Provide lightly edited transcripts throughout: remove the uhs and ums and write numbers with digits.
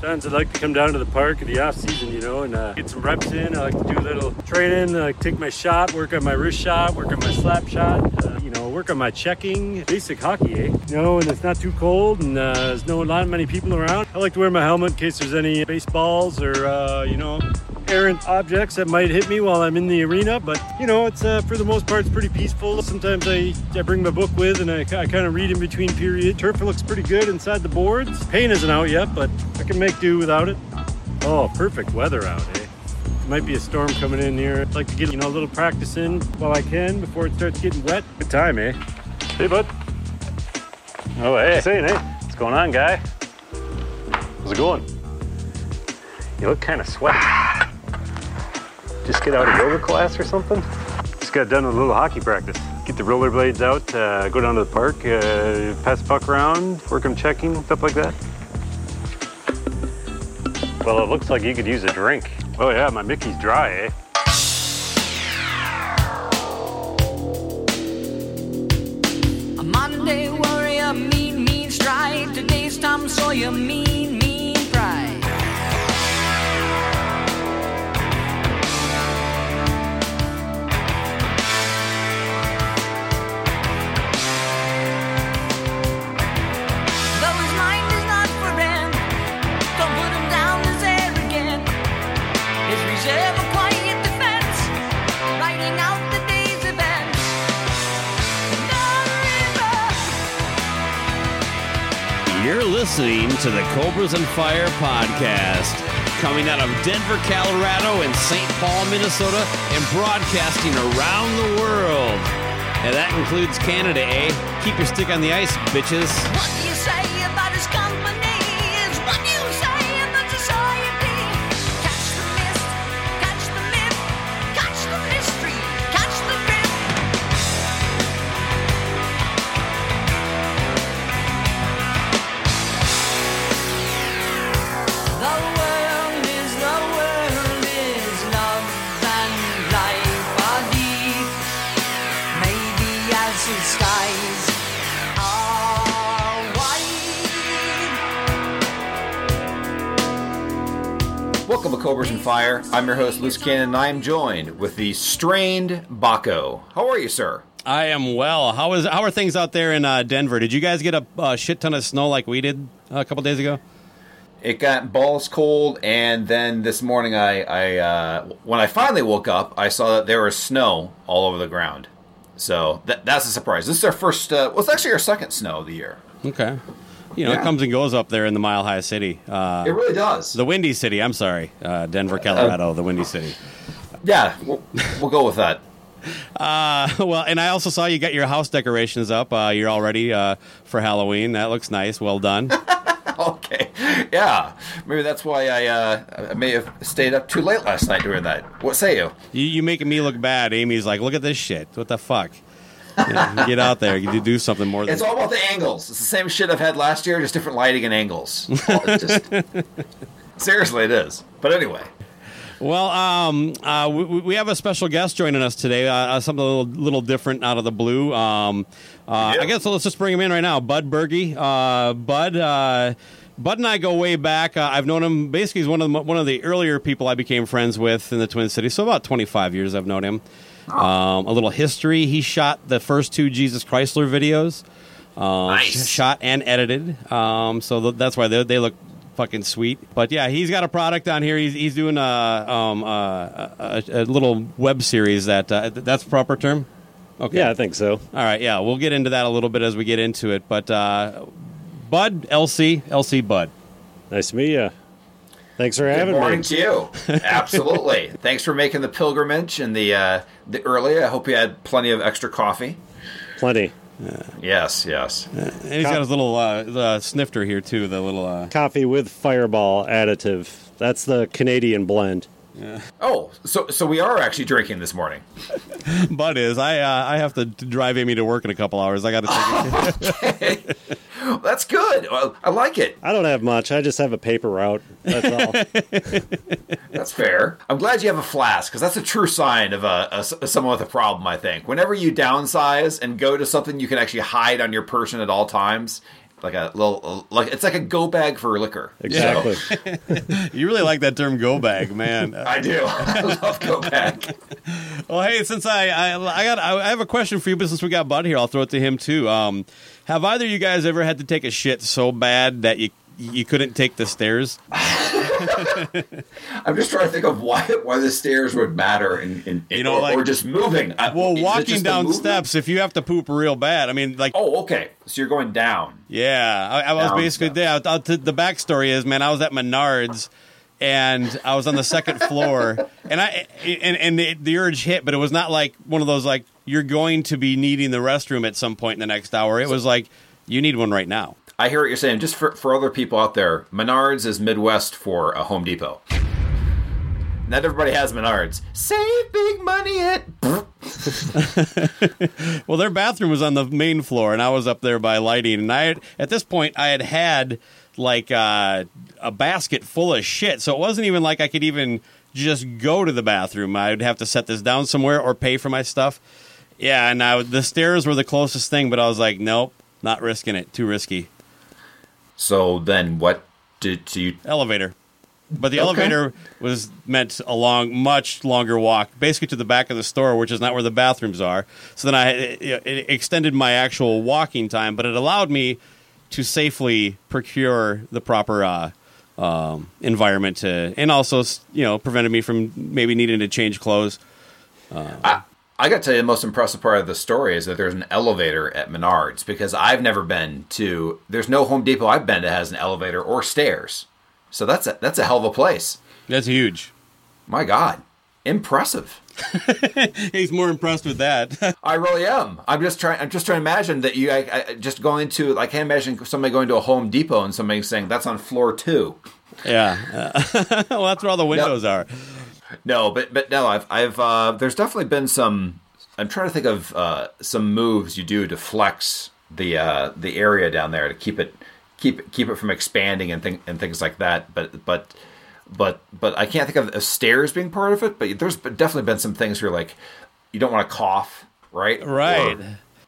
Sometimes I like to come down to the park in the off season, you know, and get some reps in. I like to do a little training, I like to take my shot, work on my wrist shot, work on my slap shot, you know, work on my checking. Basic hockey, eh? You know, and it's not too cold and there's not many people around. I like to wear my helmet in case there's any baseballs or, you know, errant objects that might hit me while I'm in the arena, but you know, it's for the most part it's pretty peaceful. Sometimes I bring my book with and I kind of read in between periods. Turf looks pretty good inside the boards. Paint isn't out yet, but I can make do without it. Oh, perfect weather out, eh? Might be a storm coming in here. I'd like to get, you know, a little practice in while I can before it starts getting wet. Good time, eh? Hey, bud. Oh, hey. Saying, eh? What's going on, guy? How's it going? You look kind of sweaty. Just get out of yoga class or something? Just got done with a little hockey practice. Get the rollerblades out, go down to the park, pass the puck around, work on checking, stuff like that. Well, it looks like you could use a drink. Oh yeah, my Mickey's dry, eh? A Monday warrior, mean strike. Today's Tom Sawyer, mean pride. You're listening to the Cobras and Fire podcast, coming out of Denver, Colorado and St. Paul, Minnesota, and broadcasting around the world. And that includes Canada, eh? Keep your stick on the ice, bitches. What do you say about his company? Welcome to Cobras and Fire. I'm your host, Luce Cannon, and I'm joined with the Strained Baco. How are you, sir? I am well. How are things out there in Denver? Did you guys get a shit ton of snow like we did a couple days ago? It got balls cold, and then this morning, I when I finally woke up, I saw that there was snow all over the ground. So that's a surprise. This is our first, it's actually our second snow of the year. Okay. You know, yeah. It comes and goes up there in the Mile High City. It really does. The Windy City, I'm sorry. Denver, Colorado, the Windy City. Yeah, we'll go with that. Well, and I also saw you got your house decorations up. You're all ready for Halloween. That looks nice. Well done. Okay. Yeah. Maybe that's why I may have stayed up too late last night doing that. What say you? You making me look bad. Amy's like, look at this shit. What the fuck? Yeah, get out there. You do something more than... It's all about the angles. It's the same shit I've had last year, just different lighting and angles. Seriously, it is. But anyway... Well, we have a special guest joining us today, something a little different out of the blue. I guess let's just bring him in right now, Bud Berge. Bud and I go way back. I've known him, basically he's one of the earlier people I became friends with in the Twin Cities, so about 25 years I've known him. A little history, he shot the first two Jesus Chrysler videos, nice. Shot and edited, so that's why they look fucking sweet. But yeah, he's got a product on here. He's doing a little web series that's the proper term. Okay. Yeah, I think so. All right. Yeah, we'll get into that a little bit as we get into it. But Bud, LC Bud. Nice to meet you. Thanks for having me. Good morning to you. Absolutely. Thanks for making the pilgrimage and the early. I hope you had plenty of extra coffee. Plenty. Yes. And he's got his little the snifter here, too, the little... coffee with Fireball additive. That's the Canadian blend. Yeah. Oh, so we are actually drinking this morning. Bud is. I have to drive Amy to work in a couple hours. I got to take it. Okay. Well, that's good. Well, I like it. I don't have much. I just have a paper route. That's all. That's fair. I'm glad you have a flask, because that's a true sign of someone with a problem, I think. Whenever you downsize and go to something you can actually hide on your person at all times, like a little, like it's like a go bag for liquor. Exactly. So. You really like that term go bag, man. I do. I love go bag. Well, hey, since I have a question for you, but since we got Bud here, I'll throw it to him too. Have either of you guys ever had to take a shit so bad that you couldn't take the stairs? I'm just trying to think of why the stairs would matter, or just moving. Well, walking down steps, if you have to poop real bad, I mean, like... Oh, okay. So you're going down. Yeah. The backstory is, man, I was at Menards, and I was on the second floor, and the urge hit, but it was not like one of those, like, you're going to be needing the restroom at some point in the next hour. It was like, you need one right now. I hear what you're saying. Just for other people out there, Menards is Midwest for a Home Depot. Not everybody has Menards. Save big money at... Well, their bathroom was on the main floor, and I was up there by lighting. And I had, at this point, a basket full of shit. So it wasn't even like I could even just go to the bathroom. I'd have to set this down somewhere or pay for my stuff. Yeah, and the stairs were the closest thing, but I was like, nope, not risking it. Too risky. So then what did you... Elevator. But the elevator was meant a much longer walk, basically to the back of the store, which is not where the bathrooms are. So then it extended my actual walking time, but it allowed me to safely procure the proper environment to, and also, you know, prevented me from maybe needing to change clothes. I got to tell you, the most impressive part of the story is that there's an elevator at Menards, because I've never been to... There's no Home Depot I've been to has an elevator or stairs. So that's a hell of a place. That's huge. My God. Impressive. He's more impressed with that. I really am. I'm just trying to imagine that you... I can't imagine somebody going to a Home Depot and somebody saying, that's on floor 2. Yeah. Well, that's where all the windows are. No, but no, I've there's definitely been some. I'm trying to think of some moves you do to flex the area down there to keep it from expanding and things like that. But I can't think of stairs being part of it. But there's definitely been some things where, like, you don't want to cough, right? Right.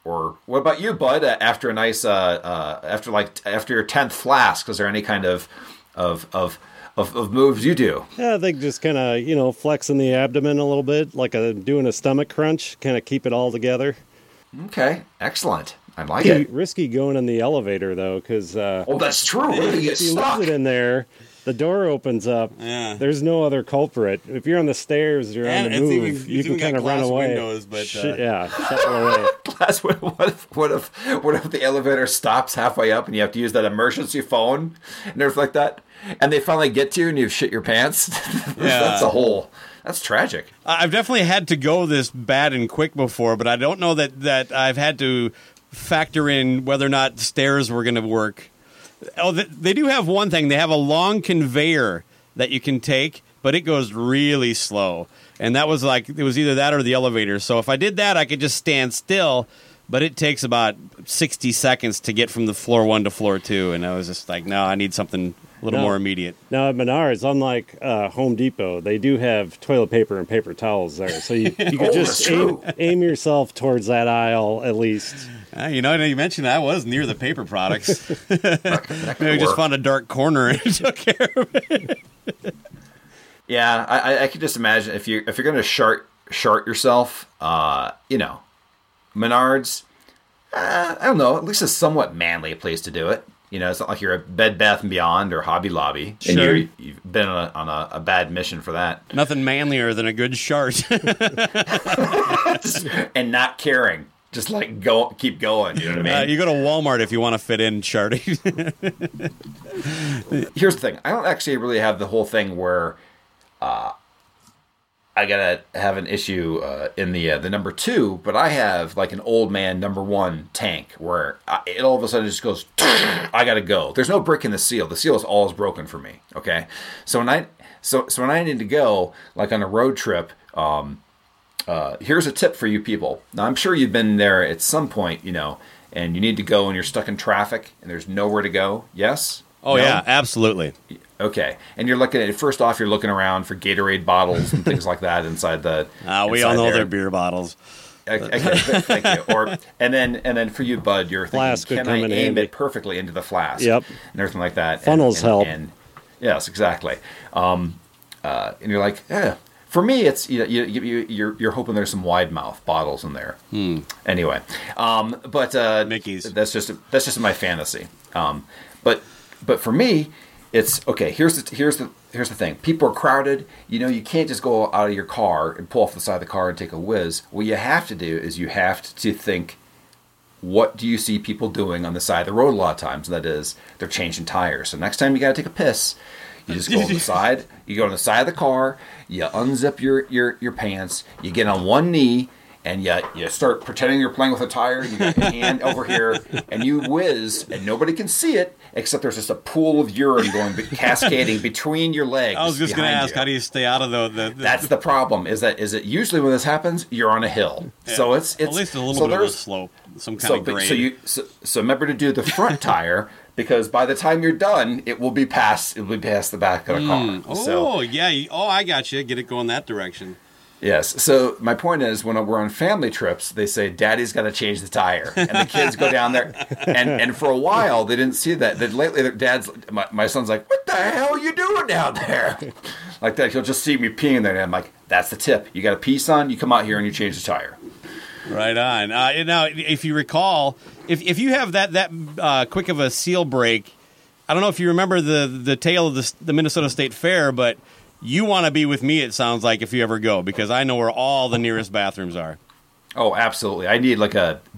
Or what about you, Bud? After a nice after your 10th flask, is there any kind of moves you do? Yeah, I think just kind of, you know, flexing the abdomen a little bit, like doing a stomach crunch, kind of keep it all together. Okay, excellent. I like it. Risky going in the elevator, though, because... that's true. If you lose it in there, the door opens up. Yeah. There's no other culprit. If you're on the stairs, you're on the move. You can kind of run away. Windows, but, settle away. What if the elevator stops halfway up and you have to use that emergency phone and everything like that? And they finally get to you and you shit your pants? Yeah. That's tragic. I've definitely had to go this bad and quick before, but I don't know that I've had to factor in whether or not stairs were going to work. Oh, they do have one thing. They have a long conveyor that you can take, but it goes really slow. And that was like, it was either that or the elevator. So if I did that, I could just stand still, but it takes about 60 seconds to get from the floor 1 to floor 2. And I was just like, no, I need something a little more immediate. Now at Menards, unlike Home Depot, they do have toilet paper and paper towels there. So you could just aim yourself towards that aisle at least. You know, you mentioned I was near the paper products. Maybe just found a dark corner and took care of it. Yeah, I could just imagine if you're going to shart yourself, you know, Menards, I don't know, at least a somewhat manly place to do it. You know, it's not like you're at Bed Bath & Beyond or Hobby Lobby. Sure. And you've been on a bad mission for that. Nothing manlier than a good shart. And not caring. Just, like, keep going, you know what I mean? You go to Walmart if you want to fit in charting. Here's the thing. I don't actually really have the whole thing where I got to have an issue in the number 2, but I have, like, an old man number 1 tank where it all of a sudden just goes, I got to go. There's no brick in the seal. The seal is always broken for me, okay? So when I need to go, like, on a road trip, here's a tip for you people. Now, I'm sure you've been there at some point, you know, and you need to go and you're stuck in traffic and there's nowhere to go. Yes? Oh, no? Yeah, absolutely. Okay. And you're looking at it. First off, you're looking around for Gatorade bottles and things like that inside the... we all know they're beer bottles. Okay, thank you. Or and then for you, Bud, you're flask thinking, can I aim handy. It perfectly into the flask? Yep. And everything like that. Funnels help. And, yes, exactly. And you're like, yeah. For me, it's you're hoping there's some wide mouth bottles in there. Anyway, but Mickey's. That's just my fantasy. But for me, it's okay. Here's the thing. People are crowded. You know, you can't just go out of your car and pull off the side of the car and take a whiz. What you have to do is you have to think, what do you see people doing on the side of the road a lot of times? And that is, they're changing tires. So next time you got to take a piss, you just go on the side. You go on the side of the car. You unzip your pants. You get on one knee. And you start pretending you're playing with a tire. You got your hand over here, and you whiz, and nobody can see it except there's just a pool of urine going cascading between your legs. I was just going to ask, how do you stay out of the? That's the problem. Is it usually when this happens, you're on a hill, yeah. So it's at least a little bit of a slope, some kind of grade. So remember to do the front tire. Because by the time you're done, it will be past the back of the car. Oh, yeah. Oh, I got you. Get it going that direction. Yes. So my point is, when we're on family trips, they say, Daddy's got to change the tire. And the kids go down there. And for a while, they didn't see that. Then lately, my son's like, what the hell are you doing down there? Like that. He'll just see me peeing there. And I'm like, that's the tip. You got a pee, son. You come out here and you change the tire. Right on. Now, if you recall, if you have that quick of a seal break, I don't know if you remember the tale of the Minnesota State Fair, but you want to be with me, it sounds like, if you ever go, because I know where all the nearest bathrooms are. Oh, absolutely. I need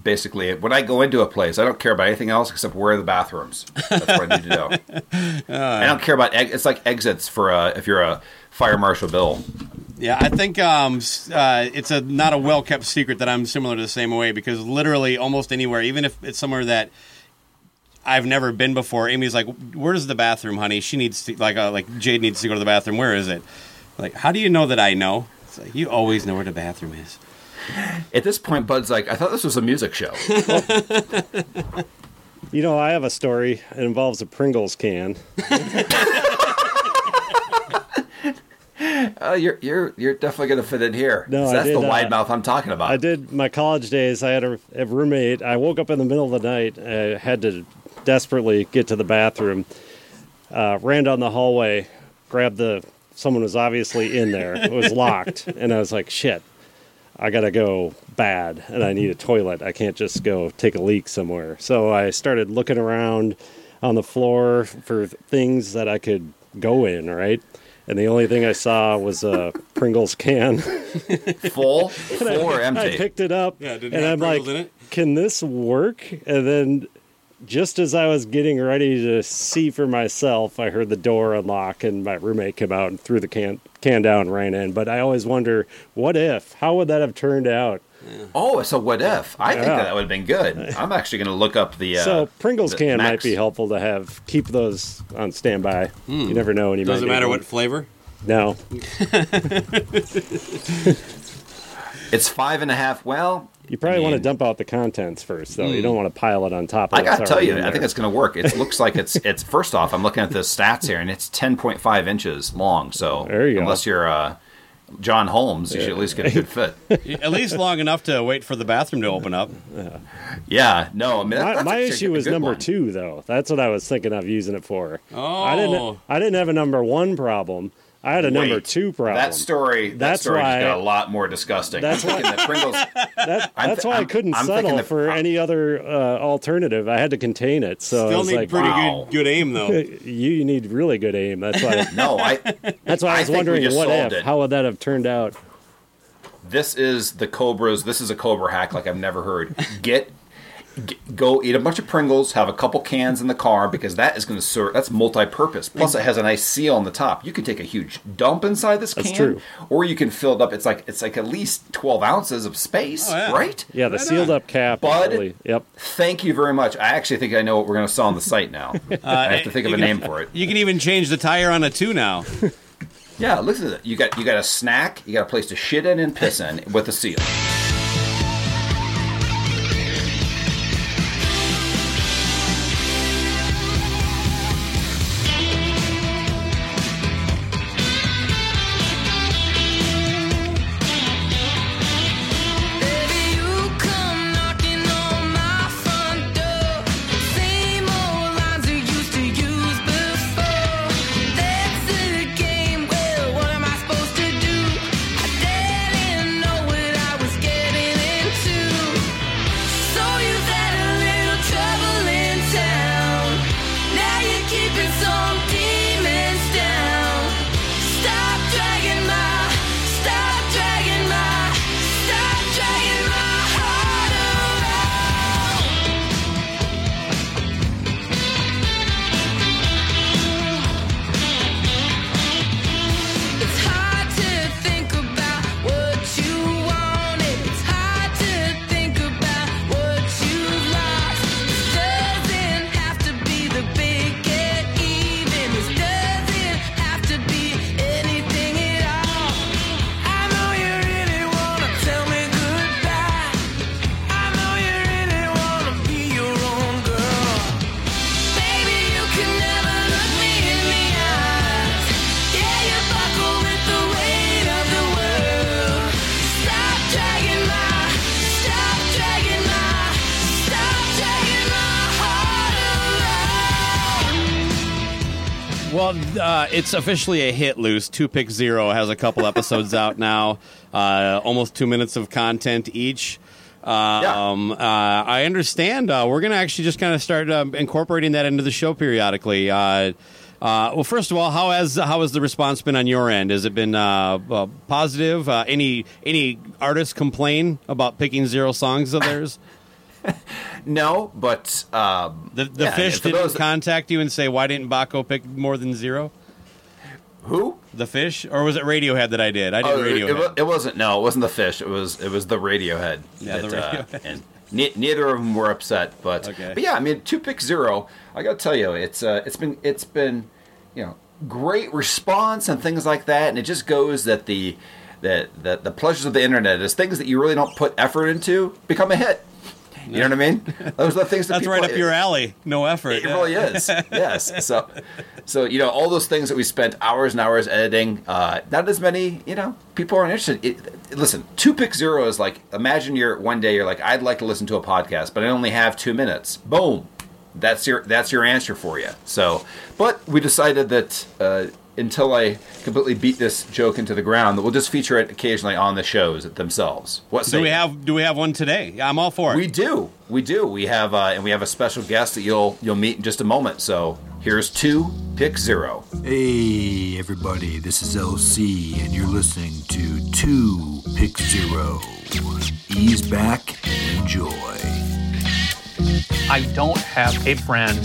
basically, when I go into a place, I don't care about anything else except where are the bathrooms. That's what I need to know. I don't care about, it's like exits for if you're a fire marshal Bill. Yeah, I think it's not a well-kept secret that I'm similar to the same way, because literally almost anywhere, even if it's somewhere that I've never been before, Amy's like, where's the bathroom, honey? She needs to, Jade needs to go to the bathroom. Where is it? Like, how do you know that I know? It's like, you always know where the bathroom is. At this point, Bud's like, I thought this was a music show. You know, I have a story. It involves a Pringles can. You're definitely going to fit in here. No, that's the wide mouth I'm talking about. I did my college days. I had a roommate. I woke up in the middle of the night. I had to desperately get to the bathroom. Ran down the hallway, grabbed someone was obviously in there. It was locked, and I was like, "Shit, I gotta go bad, and I need a toilet. I can't just go take a leak somewhere." So I started looking around on the floor for things that I could go in. Right. And the only thing I saw was a Pringles can. Full or empty? I picked it up, and I'm Pringles like, can this work? And then just as I was getting ready to see for myself, I heard the door unlock, and my roommate came out and threw the can down and ran in. But I always wonder, what if? How would that have turned out? Yeah. Oh, so what if? I think that would have been good. I'm actually going to look up the so Pringles can max. Might be helpful to have. Keep those on standby. You never know. Doesn't matter what flavor? No. It's 5.5. Well, you probably want to dump out the contents first, though. You don't want to pile it on top of it. I got to tell you, I think it's going to work. It looks like it's. First off, I'm looking at the stats here, and it's 10.5 inches long. So there you unless go. You're John Holmes, you should at least get a good fit. At least long enough to wait for the bathroom to open up. Yeah, no. I mean, my issue was number 2, though. That's what I was thinking of using it for. Oh, I didn't have a number 1 problem. I had a number 2 problem. That story why, just got a lot more disgusting. That's why I couldn't settle for any other alternative. I had to contain it. So still I was need like, pretty good aim, though. You need really good aim. That's why. That's why I was wondering, what if? How would that have turned out? This is the Cobras. This is a Cobra hack like I've never heard. Go eat a bunch of Pringles, have a couple cans in the car, because that is going to serve. That's multi-purpose. Plus, it has a nice seal on the top. You can take a huge dump inside this can, or you can fill it up. It's like at least 12 ounces of space, right? Yeah, the sealed-up cap. Bud, thank you very much. I actually think I know what we're going to sell on the site now. I have to think of a name for it. You can even change the tire on a 2 now. Yeah, look at that. You got a snack. You got a place to shit in and piss in with a seal. Well, it's officially a hit, Luce. 2 Pick Zero has a couple episodes out now, almost 2 minutes of content each. I understand we're going to actually just kind of start incorporating that into the show periodically. Well, first of all, how has the response been on your end? Has it been positive? Any artists complain about picking zero songs of theirs? No, but the fish didn't contact you and say, why didn't Baco pick more than zero? Who? The Fish? Or was it Radiohead that I did? I did Radiohead. It wasn't the Fish. It was the Radiohead. Yeah, the Radiohead. And neither of them were upset, but okay. But yeah, I mean, 2 Pick Zero, I got to tell you, it's been great response and things like that, and it just goes that the pleasures of the internet is things that you really don't put effort into become a hit. You know what I mean? Those are the things that that's people, right up your alley. No effort. It really is. Yes. So all those things that we spent hours and hours editing. Not as many. People aren't interested. Listen, 2 Pick Zero is like imagine one day you're like, I'd like to listen to a podcast, but I only have 2 minutes. Boom, that's your answer for you. So, but we decided that until I completely beat this joke into the ground, that we'll just feature it occasionally on the shows themselves. What do we have? Do we have one today? I'm all for it. We do. We have, and we have a special guest that you'll meet in just a moment. So here's 2 Pick Zero. Hey everybody, this is LC, and you're listening to 2 Pick Zero. Ease back and enjoy. I don't have a friend.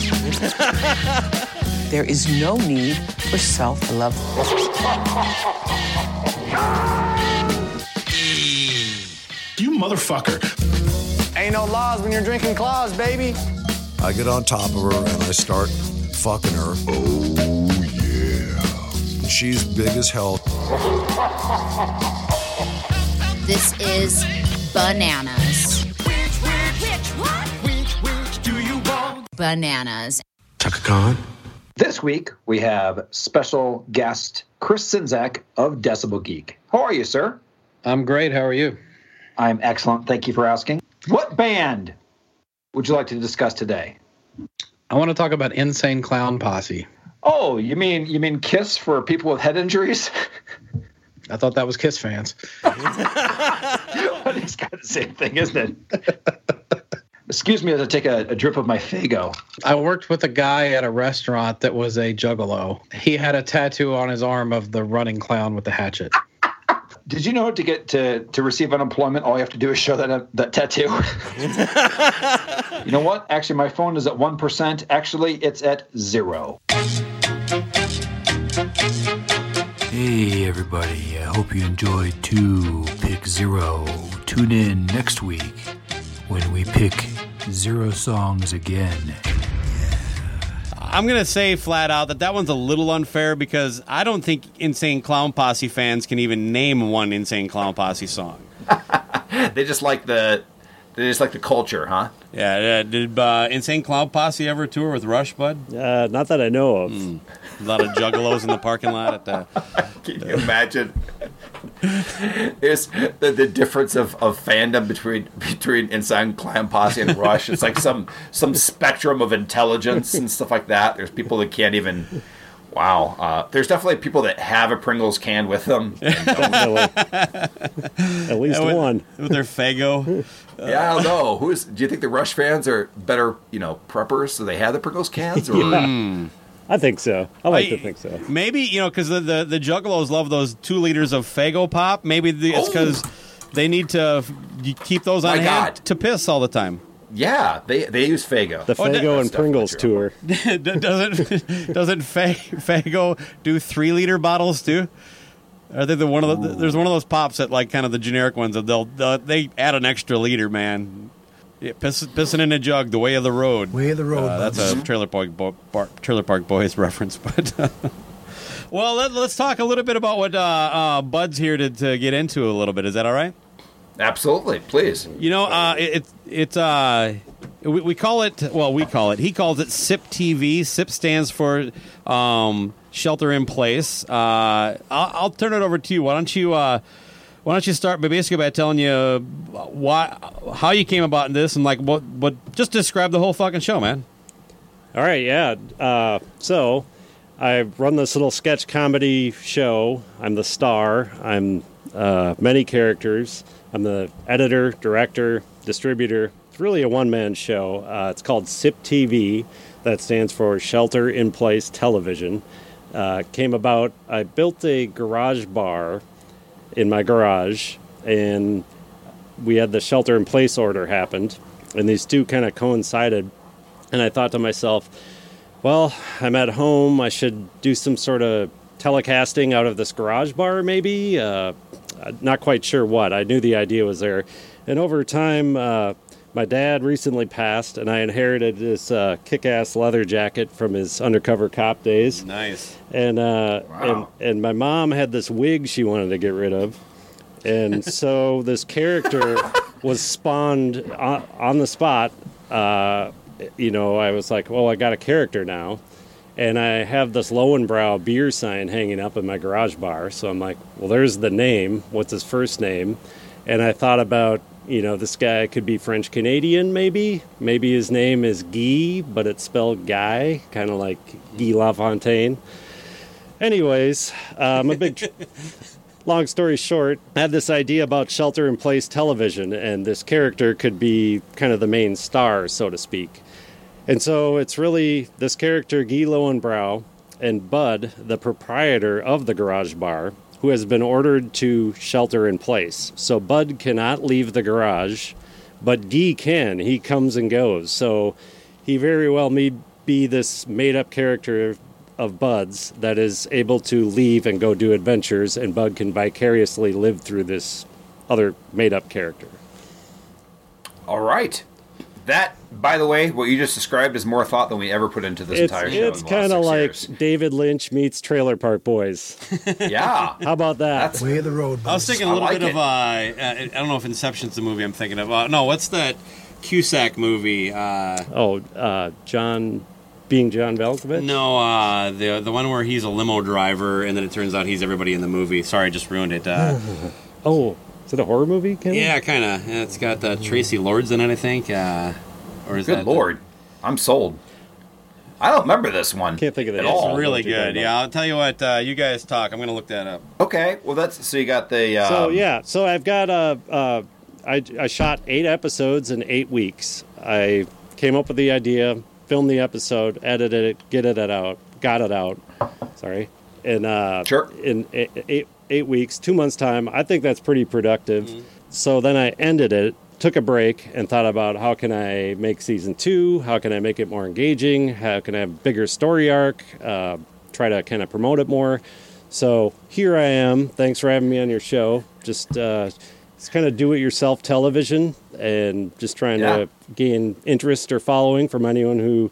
There is no need for self-love. You motherfucker. Ain't no laws when you're drinking claws, baby. I get on top of her and I start fucking her. Oh, yeah. She's big as hell. This is bananas. Which, what? Which, do you want? Bananas. Chaka Khan. This week, we have special guest Chris Sinzak of Decibel Geek. How are you, sir? I'm great. How are you? I'm excellent. Thank you for asking. What band would you like to discuss today? I want to talk about Insane Clown Posse. Oh, you mean KISS for people with head injuries? I thought that was KISS fans. It's kind of the same thing, isn't it? Excuse me as I take a drip of my Faygo. I worked with a guy at a restaurant that was a juggalo. He had a tattoo on his arm of the running clown with the hatchet. Did you know to get to receive unemployment, all you have to do is show that tattoo? You know what? Actually, my phone is at 1%. Actually, it's at 0. Hey, everybody. I hope you enjoyed 2 Pick Zero. Tune in next week when we pick zero songs again. I'm going to say flat out that one's a little unfair because I don't think Insane Clown Posse fans can even name one Insane Clown Posse song. They just like the culture, huh? Yeah. Did Insane Clown Posse ever tour with Rush, Bud? Not that I know of. A lot of juggalos in the parking lot at Can you imagine? It's the difference of fandom between Insane Clown Posse and Rush. It's like some spectrum of intelligence and stuff like that. There's people that can't even. Wow. There's definitely people that have a Pringles can with them. At least one. With their Faygo. Yeah, I don't know. Do you think the Rush fans are better, preppers, so they have the Pringles cans? Or? Yeah. I think so. I like to think so. Maybe, because the juggalos love those 2 liters of Faygo Pop. Maybe it's because they need to keep those on hand to piss all the time. Yeah, they use Faygo. The Faygo and Pringles tour. Doesn't Faygo do 3 liter bottles too? Are they there's one of those pops that like kind of the generic ones that they add an extra liter, man. Yeah, pissing in a jug, the way of the road. Way of the road. That's a Trailer Park Boys reference. But well, let's talk a little bit about what Bud's here to get into a little bit. Is that all right? Absolutely, please. He calls it SIP TV. SIP stands for Shelter in Place. I'll turn it over to you. Why don't you start by telling you how you came about this and like what just describe the whole fucking show, man. All right, yeah. So I run this little sketch comedy show. I'm the star. I'm many characters. I'm the editor, director, distributor. It's really a one-man show. It's called SIP TV. That stands for Shelter in Place Television. Came about, I built a garage bar in my garage, and we had the Shelter in Place order happened, and these two kind of coincided. And I thought to myself, well, I'm at home. I should do some sort of telecasting out of this garage bar, maybe. Not quite sure what. I knew the idea was there. And over time, my dad recently passed, and I inherited this kick-ass leather jacket from his undercover cop days. Nice. And wow. and my mom had this wig she wanted to get rid of. And so this character was spawned on the spot. You know, I was like, well, I got a character now. And I have this Lowenbrau beer sign hanging up in my garage bar. So I'm like, well, there's the name. What's his first name? And I thought about, you know, this guy could be French-Canadian, maybe. Maybe his name is Guy, but it's spelled Guy, kind of like Guy Lafontaine. Anyways, I'm a big... Long story short, I had this idea about shelter-in-place television, and this character could be kind of the main star, so to speak. And so it's really this character, Guy Lowenbrau, and Bud, the proprietor of the garage bar, who has been ordered to shelter in place. So Bud cannot leave the garage, but Guy can. He comes and goes. So he very well may be this made-up character of Bud's that is able to leave and go do adventures, and Bud can vicariously live through this other made-up character. All right. That, by the way, what you just described is more thought than we ever put into this entire show. It's kind of like years. David Lynch meets Trailer Park Boys. Yeah. How about that? That's way of the road, boys. I was thinking a little bit of, I don't know if Inception's the movie I'm thinking of. No, what's that Cusack movie? John... Being John Malkovich? No, the one where he's a limo driver, and then it turns out he's everybody in the movie. Sorry, I just ruined it. Oh, is it a horror movie? Yeah, kind of. It's got Tracy Lords in it, I think. I'm sold. I don't remember this one. Can't think of it at all. It's really good. Yeah, I'll tell you what. You guys talk. I'm going to look that up. Okay. Well, that's so you got the. So I've got I shot 8 episodes in 8 weeks. I came up with the idea. Filmed the episode, edited it, got it out. Sorry. And in 8 weeks, 2 months time, I think that's pretty productive. Mm-hmm. So then I ended it, took a break, and thought about how can I make season 2? How can I make it more engaging? How can I have bigger story arc? Try to kind of promote it more. So here I am. Thanks for having me on your show. Just it's kind of do-it-yourself television and just trying to gain interest or following from anyone who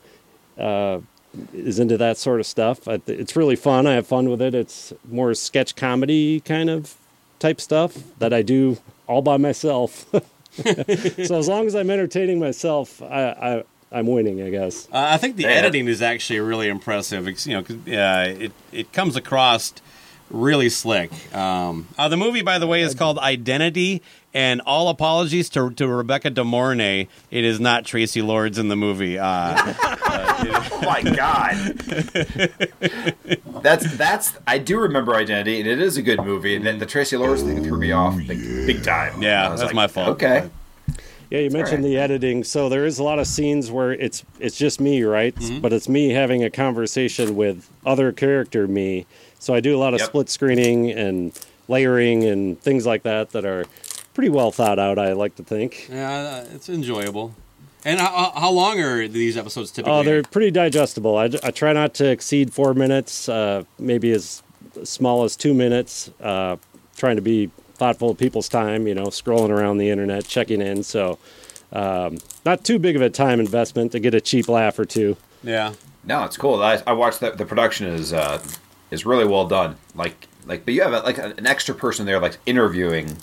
is into that sort of stuff. It's really fun. I have fun with it. It's more sketch comedy kind of type stuff that I do all by myself. So as long as I'm entertaining myself, I'm winning, I guess. I think the editing is actually really impressive. It's, it comes across... really slick. The movie, by the way, is called Identity, and all apologies to Rebecca De Mornay. It is not Tracy Lords in the movie. Oh my God. That's. I do remember Identity, and it is a good movie. And then the Tracy Lords thing threw me off big time. Yeah, that's my fault. Okay. Yeah, you mentioned the editing. So there is a lot of scenes where it's just me, right? Mm-hmm. But it's me having a conversation with other character me. So I do a lot of split screening and layering and things like that that are pretty well thought out, I like to think. Yeah, it's enjoyable. And how long are these episodes typically? Oh, they're pretty digestible. I try not to exceed 4 minutes, maybe as small as 2 minutes, trying to be thoughtful of people's time, scrolling around the internet, checking in. So not too big of a time investment to get a cheap laugh or two. Yeah. No, it's cool. I watched that. The production is... It's really well done. But you have an extra person there, interviewing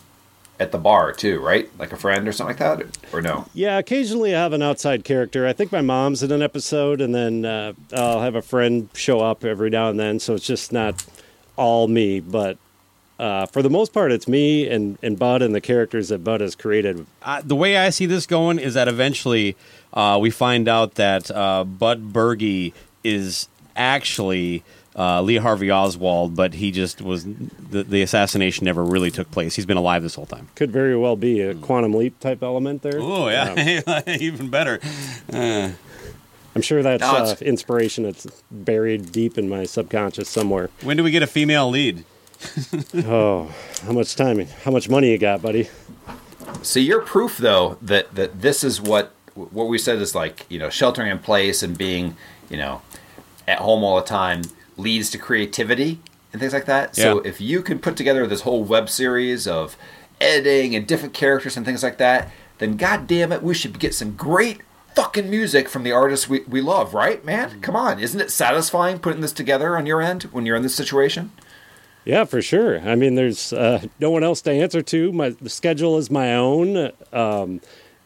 at the bar too, right? Like a friend or something like that, or no? Yeah, occasionally I have an outside character. I think my mom's in an episode, and then I'll have a friend show up every now and then. So it's just not all me, but for the most part, it's me and Bud and the characters that Bud has created. The way I see this going is that eventually we find out that Bud Berge is actually Lee Harvey Oswald, but he just was, the assassination never really took place. He's been alive this whole time. Could very well be a quantum leap type element there. Oh, yeah, even better. I'm sure that's inspiration that's buried deep in my subconscious somewhere. When do we get a female lead? How much time? How much money you got, buddy? So you're proof, though, that this is what we said is like, you know, sheltering in place and being, you know, at home all the time leads to creativity and things like that. Yeah. So if you can put together this whole web series of editing and different characters and things like that, then goddamn it, we should get some great fucking music from the artists we love, right, man? Come on. Isn't it satisfying putting this together on your end when you're in this situation? Yeah, for sure. I mean, there's no one else to answer to. The schedule is my own.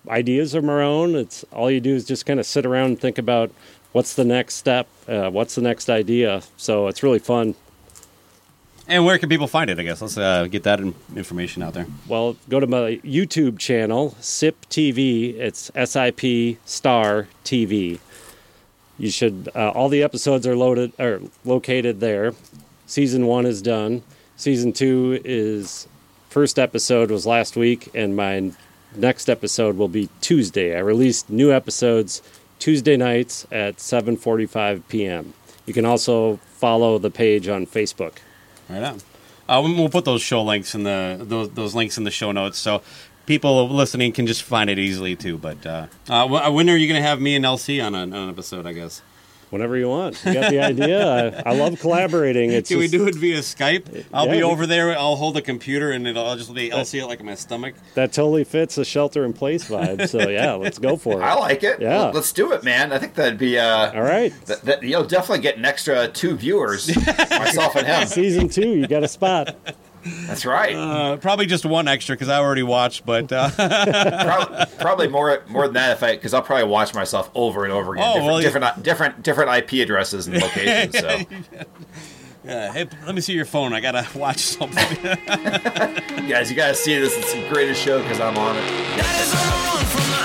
Ideas are my own. It's all you do is just kind of sit around and think about what's the next step, what's the next idea. So it's really fun. And where can people find it, I guess? Let's get that information out there. Well, go to my YouTube channel, SIP TV. It's SIP Star TV. You should, all the episodes are located there. Season 1 is done. Season 2 is, first episode was last week, and my next episode will be Tuesday. I released new episodes Tuesday nights at 7:45 p.m. You can also follow the page on Facebook. Right on. We'll put those show links in those links in the show notes, so people listening can just find it easily too. But when are you going to have me and LC on an episode? I guess whenever you want. You got the idea. I love collaborating. Can we do it via Skype? I'll be over there. I'll hold a computer, and I'll just be LC it like in my stomach. That totally fits a shelter in place vibe. So yeah, let's go for it. I like it. Yeah, let's do it, man. I think that'd be all right. You'll definitely get an extra 2 viewers, myself and him. Season 2, you got a spot. That's right. Probably just 1 extra because I already watched, but probably more than that because I'll probably watch myself over and over again. Different IP addresses and locations. So, hey, let me see your phone. I gotta watch something. Guys, you gotta see this. It's the greatest show because I'm on it. That is all I want from the hour.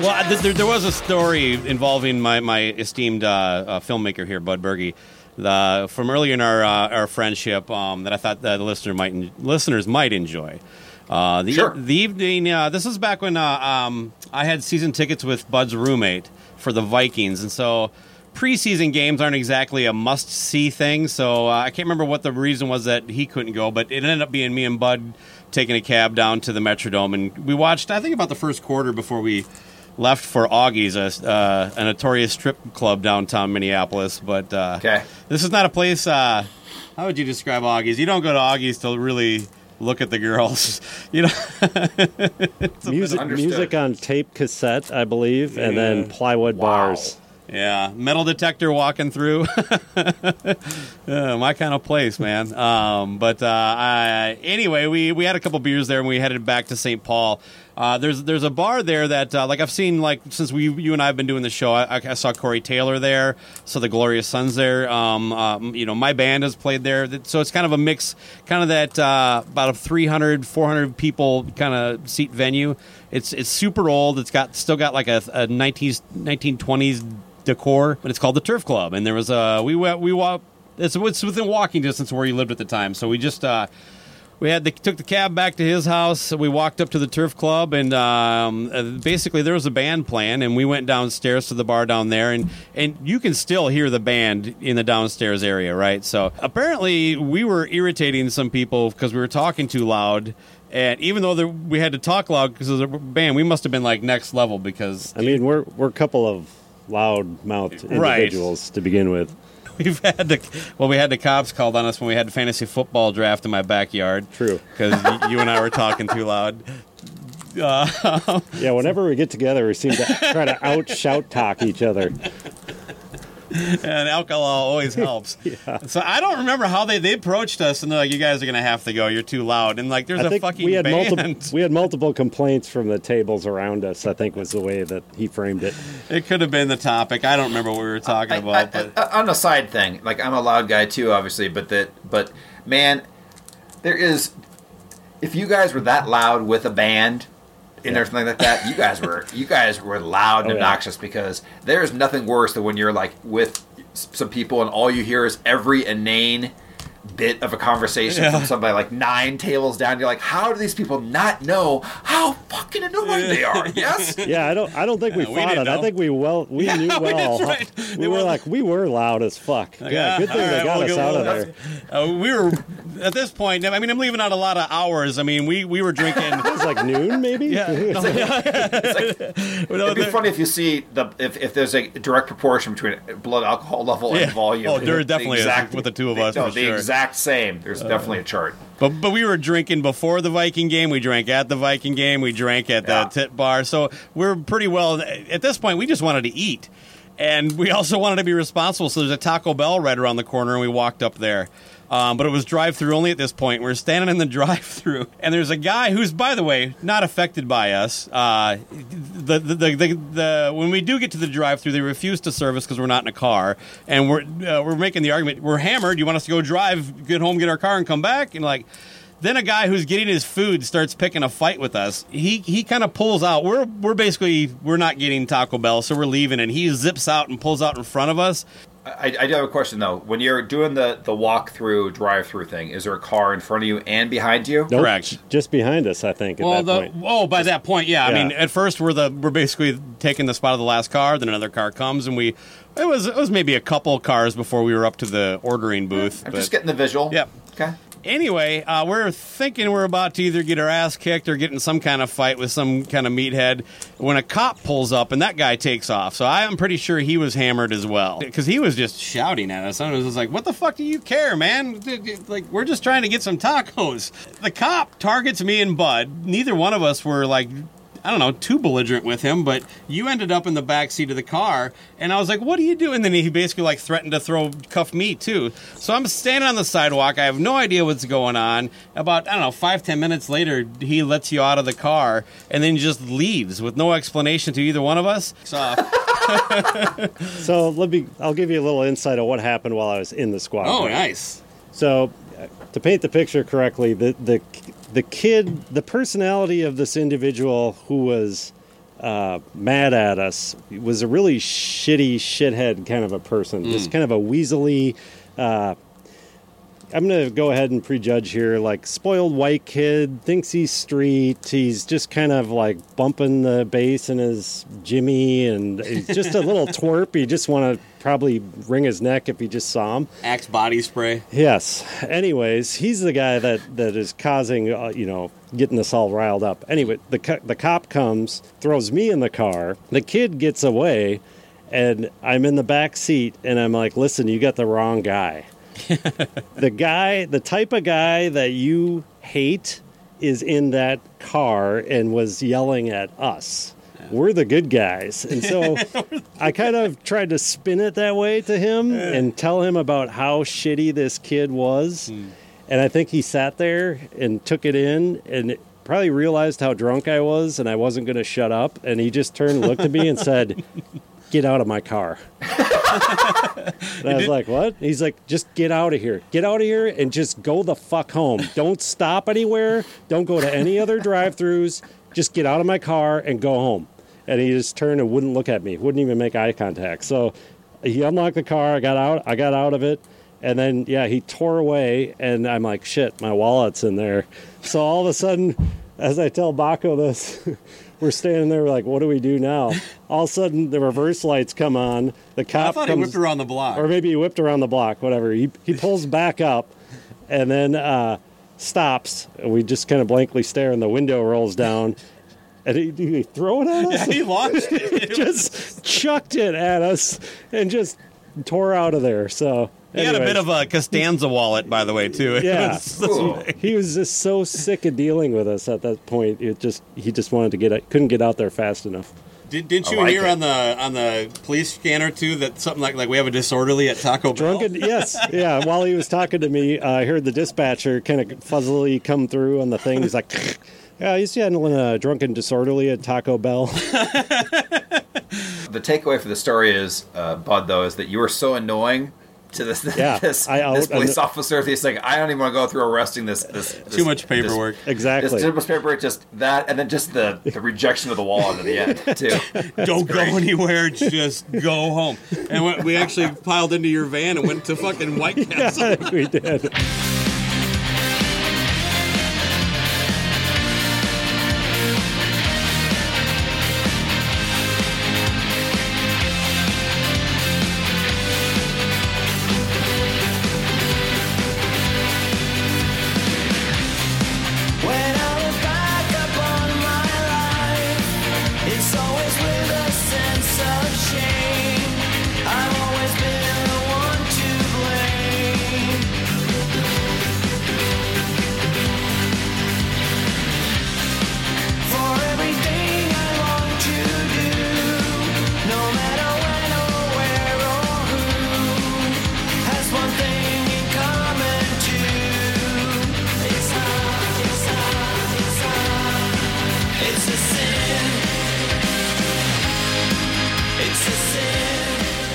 Well, there was a story involving my esteemed filmmaker here, Bud Berge, from earlier in our friendship that I thought that the listeners might enjoy. The evening, this was back when I had season tickets with Bud's roommate for the Vikings, and so preseason games aren't exactly a must-see thing, so I can't remember what the reason was that he couldn't go, but it ended up being me and Bud taking a cab down to the Metrodome, and we watched, I think, about the first quarter before we left for Augie's, a notorious strip club downtown Minneapolis. But this is not a place. How would you describe Augie's? You don't go to Augie's to really look at the girls. You know, music on tape cassette, I believe, and then plywood bars. Yeah, metal detector walking through. My kind of place, man. Anyway, we had a couple beers there, and we headed back to St. Paul. There's a bar there that, I've seen, since you and I have been doing the show, I saw Corey Taylor there, so the Glorious Sons there. My band has played there. So it's kind of a mix, kind of that about a 300, 400 people kind of seat venue. It's super old. It's still got like a 1920s decor, but it's called the Turf Club. And there was a, we went, we walked, it's within walking distance where you lived at the time. So we just We had took the cab back to his house. We walked up to the Turf Club, and basically there was a band playing, and we went downstairs to the bar down there, and you can still hear the band in the downstairs area, right? So apparently we were irritating some people because we were talking too loud. And even though we had to talk loud because of the band, we must have been like next level because... I mean, we're a couple of loud-mouthed individuals to begin with. We've had we had the cops called on us when we had the fantasy football draft in my backyard. True. Because you and I were talking too loud. Yeah, whenever we get together, we seem to try to out-shout-talk each other. And alcohol always helps. Yeah. So I don't remember how they approached us, and they're like, you guys are going to have to go. You're too loud. And, like, there's a fucking band. We had multiple complaints from the tables around us, I think, was the way that he framed it. It could have been the topic. I don't remember what we were talking about. But on a side thing, like, I'm a loud guy, too, obviously, but man, there is... If you guys were that loud with a band... and everything like that, you guys were loud and obnoxious because there is nothing worse than when you're like with some people and all you hear is every inane bit of a conversation from somebody like 9 tables down. You're like, how do these people not know how fucking annoying they are? Yes. Yeah, I don't think we fought it. Know. I think we knew well. Right. We were loud as fuck. Like, yeah, good thing they got us out of there. We were at this point. I mean, I'm leaving out a lot of hours. I mean, we were drinking. It was like noon, maybe. Yeah. It'd be funny if you see if there's a direct proportion between blood alcohol level and volume. Oh, there definitely is with the two of us. No, the exact same. There's definitely a chart. But we were drinking before the Viking game. We drank at the Viking game. We drank at the tit bar. So we're pretty well at this point. We just wanted to eat, and we also wanted to be responsible. So there's a Taco Bell right around the corner, and we walked up there. But it was drive-through only at this point. We're standing in the drive-through, and there's a guy who's, by the way, not affected by us. When we do get to the drive-through, they refuse to serve us because we're not in a car, and we're making the argument, we're hammered. You want us to go drive, get home, get our car, and come back? And like, then a guy who's getting his food starts picking a fight with us. He kind of pulls out. We're not getting Taco Bell, so we're leaving, and he zips out and pulls out in front of us. I do have a question, though. When you're doing the walk-through, drive-through thing, is there a car in front of you and behind you? Nope. Correct. Just behind us, I think, at that point. Oh, that point, yeah. I mean, at first, we're basically taking the spot of the last car, then another car comes, and it was maybe a couple cars before we were up to the ordering booth. I'm just getting the visual. Yep. Okay. Anyway, we're thinking we're about to either get our ass kicked or get in some kind of fight with some kind of meathead when a cop pulls up and that guy takes off. So I'm pretty sure he was hammered as well because he was just shouting at us. I was just like, what the fuck do you care, man? Like, we're just trying to get some tacos. The cop targets me and Bud. Neither one of us were like... I don't know, too belligerent with him, but you ended up in the back seat of the car, and I was like, what are you doing? And then he basically like threatened to cuff me too. So I'm standing on the sidewalk. I have no idea what's going on. About, I don't know, 5-10 minutes later, he lets you out of the car and then just leaves with no explanation to either one of us. So I'll give you a little insight on what happened while I was in the squad. Oh, nice. So to paint the picture correctly, the kid, the personality of this individual who was mad at us was a really shitty shithead kind of a person. Just kind of a weaselly, I'm going to go ahead and prejudge here, like spoiled white kid, thinks he's street. He's just kind of like bumping the bass in his Jimmy, and he's just a little twerp. You just want to probably wring his neck if you just saw him. Axe body spray. Yes. Anyways, he's the guy that is causing, getting us all riled up. Anyway, the cop comes, throws me in the car. The kid gets away, and I'm in the back seat, and I'm like, listen, you got the wrong guy. The type of guy that you hate is in that car and was yelling at us. We're the good guys. And so I kind of tried to spin it that way to him and tell him about how shitty this kid was. And I think he sat there and took it in and probably realized how drunk I was and I wasn't going to shut up. And he just turned, looked at me and said, get out of my car. And I was like, what? He's like, just get out of here. Get out of here and just go the fuck home. Don't stop anywhere. Don't go to any other drive-thrus. Just get out of my car and go home. And he just turned and wouldn't look at me. Wouldn't even make eye contact. So he unlocked the car. I got out of it. And then, yeah, he tore away, and I'm like, shit, my wallet's in there. So all of a sudden, as I tell Baco this, we're standing there, we're like, what do we do now? All of a sudden, the reverse lights come on. The cop comes. I thought he whipped around the block. Or maybe he whipped around the block, whatever. He pulls back up, and then stops. And we just kind of blankly stare, and the window rolls down. And he throw it at us? Yeah, he launched it. He just chucked it at us and just tore out of there, so... He had a bit of a Costanza wallet, by the way, too. He was just so sick of dealing with us at that point. He just wanted to get out, couldn't get out there fast enough. Didn't you hear on the police scanner too that something like we have a disorderly at Taco Bell? Drunken, yes, yeah. While he was talking to me, I heard the dispatcher kind of fuzzily come through on the thing. He's like, "Yeah, he's handling a drunken disorderly at Taco Bell." The takeaway for the story is, Bud, though, is that you were so annoying to this police officer. He's like, I don't even want to go through arresting this too much paperwork. Exactly. Too much paperwork, just that, and then just the rejection of the wall at the end, too. Don't go anywhere, just go home. And we actually piled into your van and went to fucking White Castle. Yeah, we did.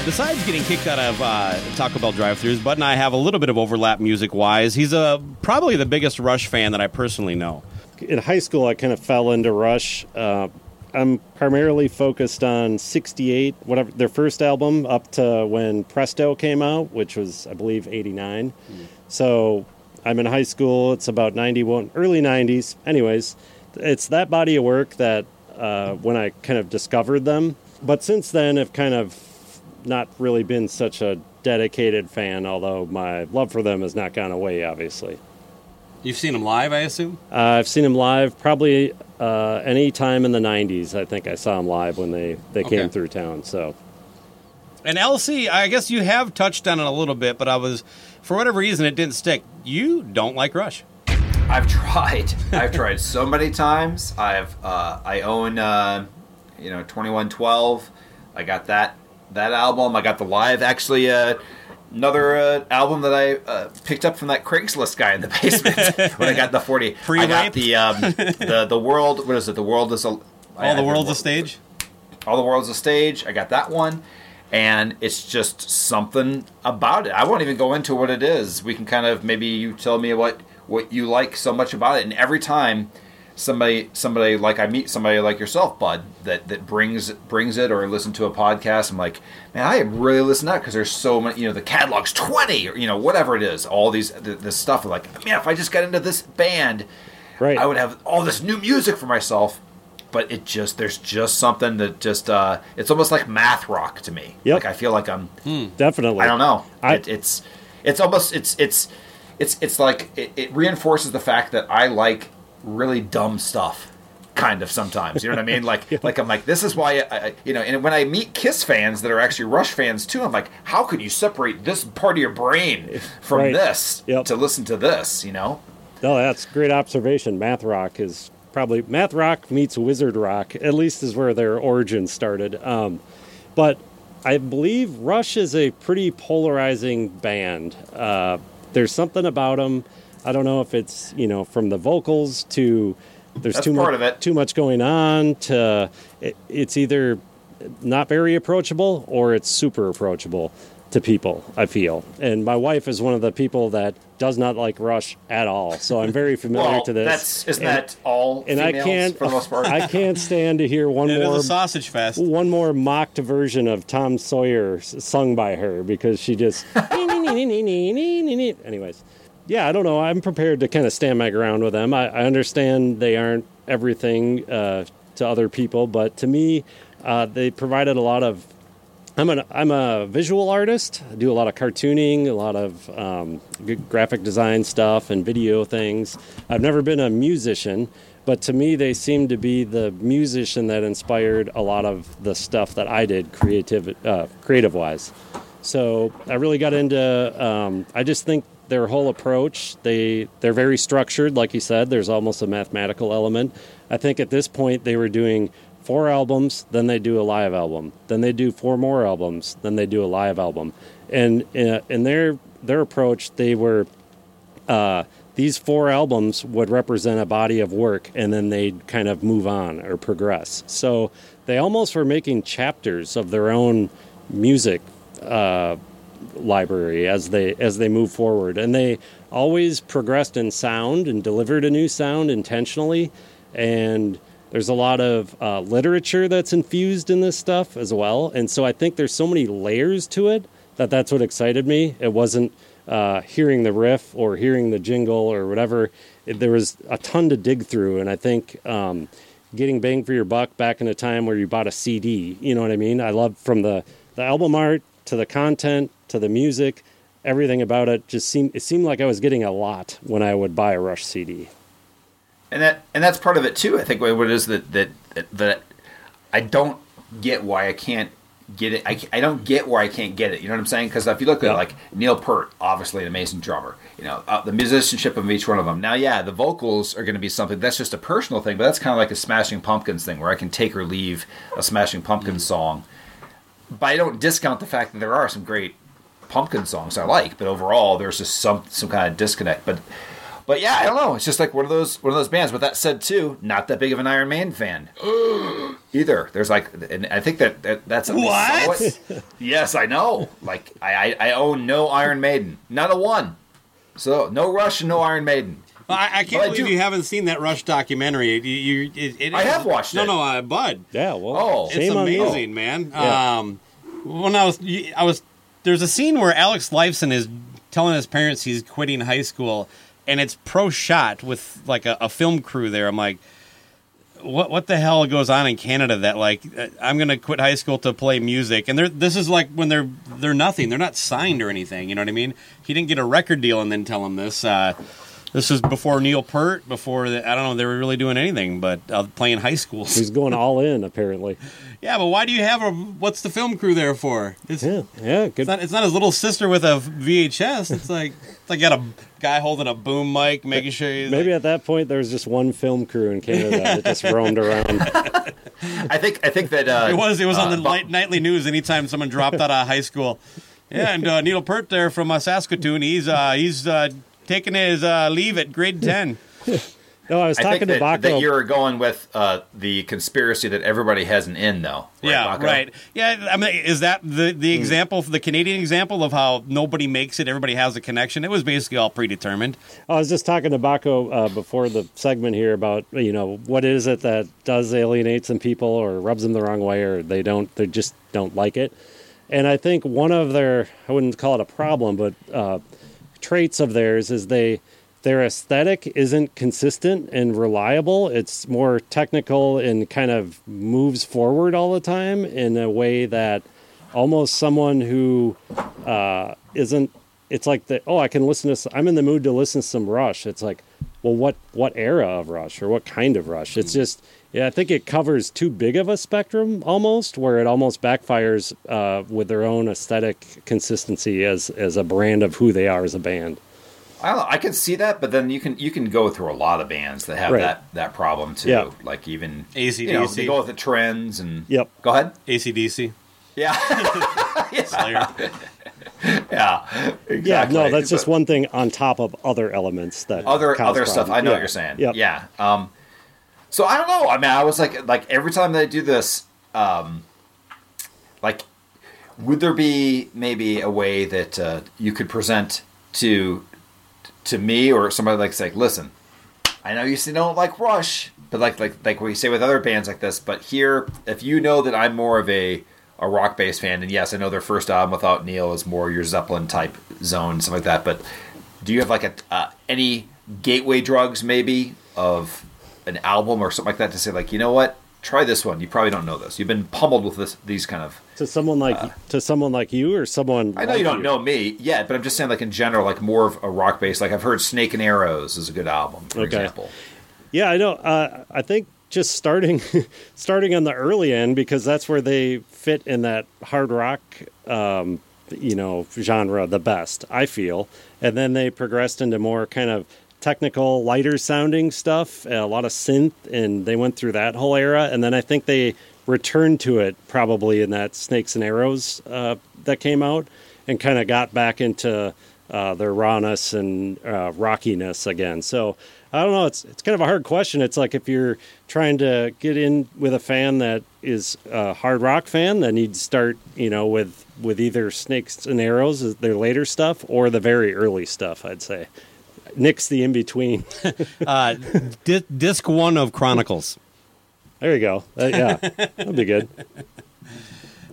Besides getting kicked out of Taco Bell drive-thrus, Bud and I have a little bit of overlap music-wise. He's probably the biggest Rush fan that I personally know. In high school, I kind of fell into Rush. I'm primarily focused on 68, whatever their first album, up to when Presto came out, which was, I believe, 89. Mm. So I'm in high school. It's about 91, early 90s. Anyways, it's that body of work that when I kind of discovered them. But since then, I've kind of not really been such a dedicated fan, although my love for them has not gone away, obviously. You've seen them live, I assume? I've seen them live probably any time in the 90s. I think I saw them live when they came through town. So. And LC, I guess you have touched on it a little bit, but I was, for whatever reason, it didn't stick. You don't like Rush. I've tried. I've tried so many times. I own 2112. I got that album. I got the live, actually, another album that I picked up from that Craigslist guy in the basement when I got the 40. Pre-rape? I got the world. What is it? The world is a the world's a stage. All the world's a stage. I got that one, and it's just something about it. I won't even go into what it is. We can kind of maybe you tell me what you like so much about it, and every time. Somebody like I meet somebody like yourself, Bud, that brings it or listen to a podcast. I'm like, man, I really listen to that because there's so many, the catalog's 20 or whatever it is, all these this stuff. I'm like, man, if I just got into this band, right, I would have all this new music for myself. But there's just something that just it's almost like math rock to me. Yep. Like I feel like I'm definitely. I don't know. It's almost like it reinforces the fact that I like really dumb stuff, kind of, sometimes. You know what I mean? Like, yeah. Like I'm like, this is why, and when I meet KISS fans that are actually Rush fans, too, I'm like, how could you separate this part of your brain from this to listen to this, No, that's a great observation. Math rock is probably, math rock meets wizard rock, at least is where their origin started. But I believe Rush is a pretty polarizing band. There's something about them. I don't know if it's, from the vocals to there's too much going on to it's either not very approachable or it's super approachable. to people, I feel. And my wife is one of the people that does not like Rush at all. So I'm very familiar to this. Isn't that all females for the most part? I can't stand to hear one more sausage fest. One more mocked version of Tom Sawyer sung by her because she just... Anyways, yeah, I don't know. I'm prepared to kind of stand my ground with them. I understand they aren't everything to other people, but to me, they provided a lot of... I'm a visual artist. I do a lot of cartooning, a lot of graphic design stuff and video things. I've never been a musician, but to me they seem to be the musician that inspired a lot of the stuff that I did creative-wise. So I really got into, I just think their whole approach, they're very structured, like you said. There's almost a mathematical element. I think at this point they were doing 4 albums, then they do a live album, then they do 4 more albums, then they do a live album. And in their approach, they were these 4 albums would represent a body of work, and then they'd kind of move on or progress. So they almost were making chapters of their own music library as they move forward. And they always progressed in sound and delivered a new sound intentionally. And there's a lot of literature that's infused in this stuff as well. And so I think there's so many layers to it that that's what excited me. It wasn't hearing the riff or hearing the jingle or whatever. There was a ton to dig through. And I think getting bang for your buck back in a time where you bought a CD, you know what I mean? I love from the album art to the content to the music, everything about it just seemed like I was getting a lot when I would buy a Rush CD. And that's part of it too. I think what it is that I don't get why I can't get it. I don't get where I can't get it. You know what I'm saying? Because if you look at like Neil Peart, obviously an amazing drummer. You know, the musicianship of each one of them. Now, yeah, the vocals are going to be something that's just a personal thing, but that's kind of like a Smashing Pumpkins thing, where I can take or leave a Smashing Pumpkins song. But I don't discount the fact that there are some great Pumpkin songs I like. But overall, there's just some kind of disconnect. But yeah, I don't know. It's just like one of those bands. But that said, too, not that big of an Iron Man fan either. There's like, and I think that's what? Yes, I know. Like I own no Iron Maiden, not a one. So no Rush and no Iron Maiden. I can't believe you haven't seen that Rush documentary. I have watched it. No, Bud. Yeah, well, it's amazing, man. Yeah. When I was there's a scene where Alex Lifeson is telling his parents he's quitting high school. And it's pro shot with like a film crew there. I'm like, what the hell goes on in Canada that like I'm gonna quit high school to play music? And this is like when they're nothing. They're not signed or anything. You know what I mean? He didn't get a record deal and then tell him this. This was before Neil Peart. I don't know. They were really doing anything but playing high school. He's going all in apparently. Yeah, but why do you have what's the film crew there for? Good. It's not his little sister with a VHS. It's like. It's like you got a guy holding a boom mic, making sure he's... Maybe like, at that point, there was just one film crew in Canada that just roamed around. I think that... It was on the nightly news anytime someone dropped out of high school. Yeah, and Neil Peart there from Saskatoon, he's taking his leave at grade 10. No, I was talking to Baco. That you're going with the conspiracy that everybody has an in, though. Right, yeah, Baco? Right. Yeah, I mean, is that the example, the Canadian example of how nobody makes it, everybody has a connection? It was basically all predetermined. I was just talking to Baco before the segment here about, you know, what is it that does alienate some people or rubs them the wrong way or they just don't like it. And I think one of their, I wouldn't call it a problem, but traits of theirs is their aesthetic isn't consistent and reliable. It's more technical and kind of moves forward all the time in a way that almost someone who isn't... It's like, I'm in the mood to listen to some Rush. It's like, well, what era of Rush or what kind of Rush? It's just, I think it covers too big of a spectrum almost, where it almost backfires with their own aesthetic consistency as a brand of who they are as a band. I don't know, I can see that, but then you can go through a lot of bands that have that problem too. Yeah. Like even ACDC, you know, they go with the trends and Go ahead. ACDC. Yeah. Slayer. Yeah. Exactly. Yeah, no, that's just one thing on top of other elements that other stuff. I know what you're saying. Yep. Yeah. So I don't know. I mean, I was like every time they do this, like Would there be maybe a way that you could present to me or somebody like say, listen, I know you don't like Rush, but like what you say with other bands like this, but here, if you know that I'm more of a rock-based fan, and yes, I know their first album without Neil is more your Zeppelin-type zone, stuff like that, but do you have like any gateway drugs maybe of an album or something like that to say like, you know what? Try this one. You probably don't know this. You've been pummeled with these kind of to someone like you or someone. I know like you don't know me yet, but I'm just saying like in general, like more of a rock based. Like I've heard Snake and Arrows is a good album, for example. Yeah, I know. I think just starting on the early end because that's where they fit in that hard rock, genre the best, I feel, and then they progressed into more kind of technical, lighter sounding stuff, a lot of synth, and they went through that whole era. And then I think they returned to it probably in that Snakes and Arrows that came out and kind of got back into their rawness and rockiness again. So I don't know. It's kind of a hard question. It's like if you're trying to get in with a fan that is a hard rock fan, then you'd start, with either Snakes and Arrows, their later stuff, or the very early stuff, I'd say. Nix the in-between. Disc 1 of Chronicles. There you go. Yeah, that'll be good.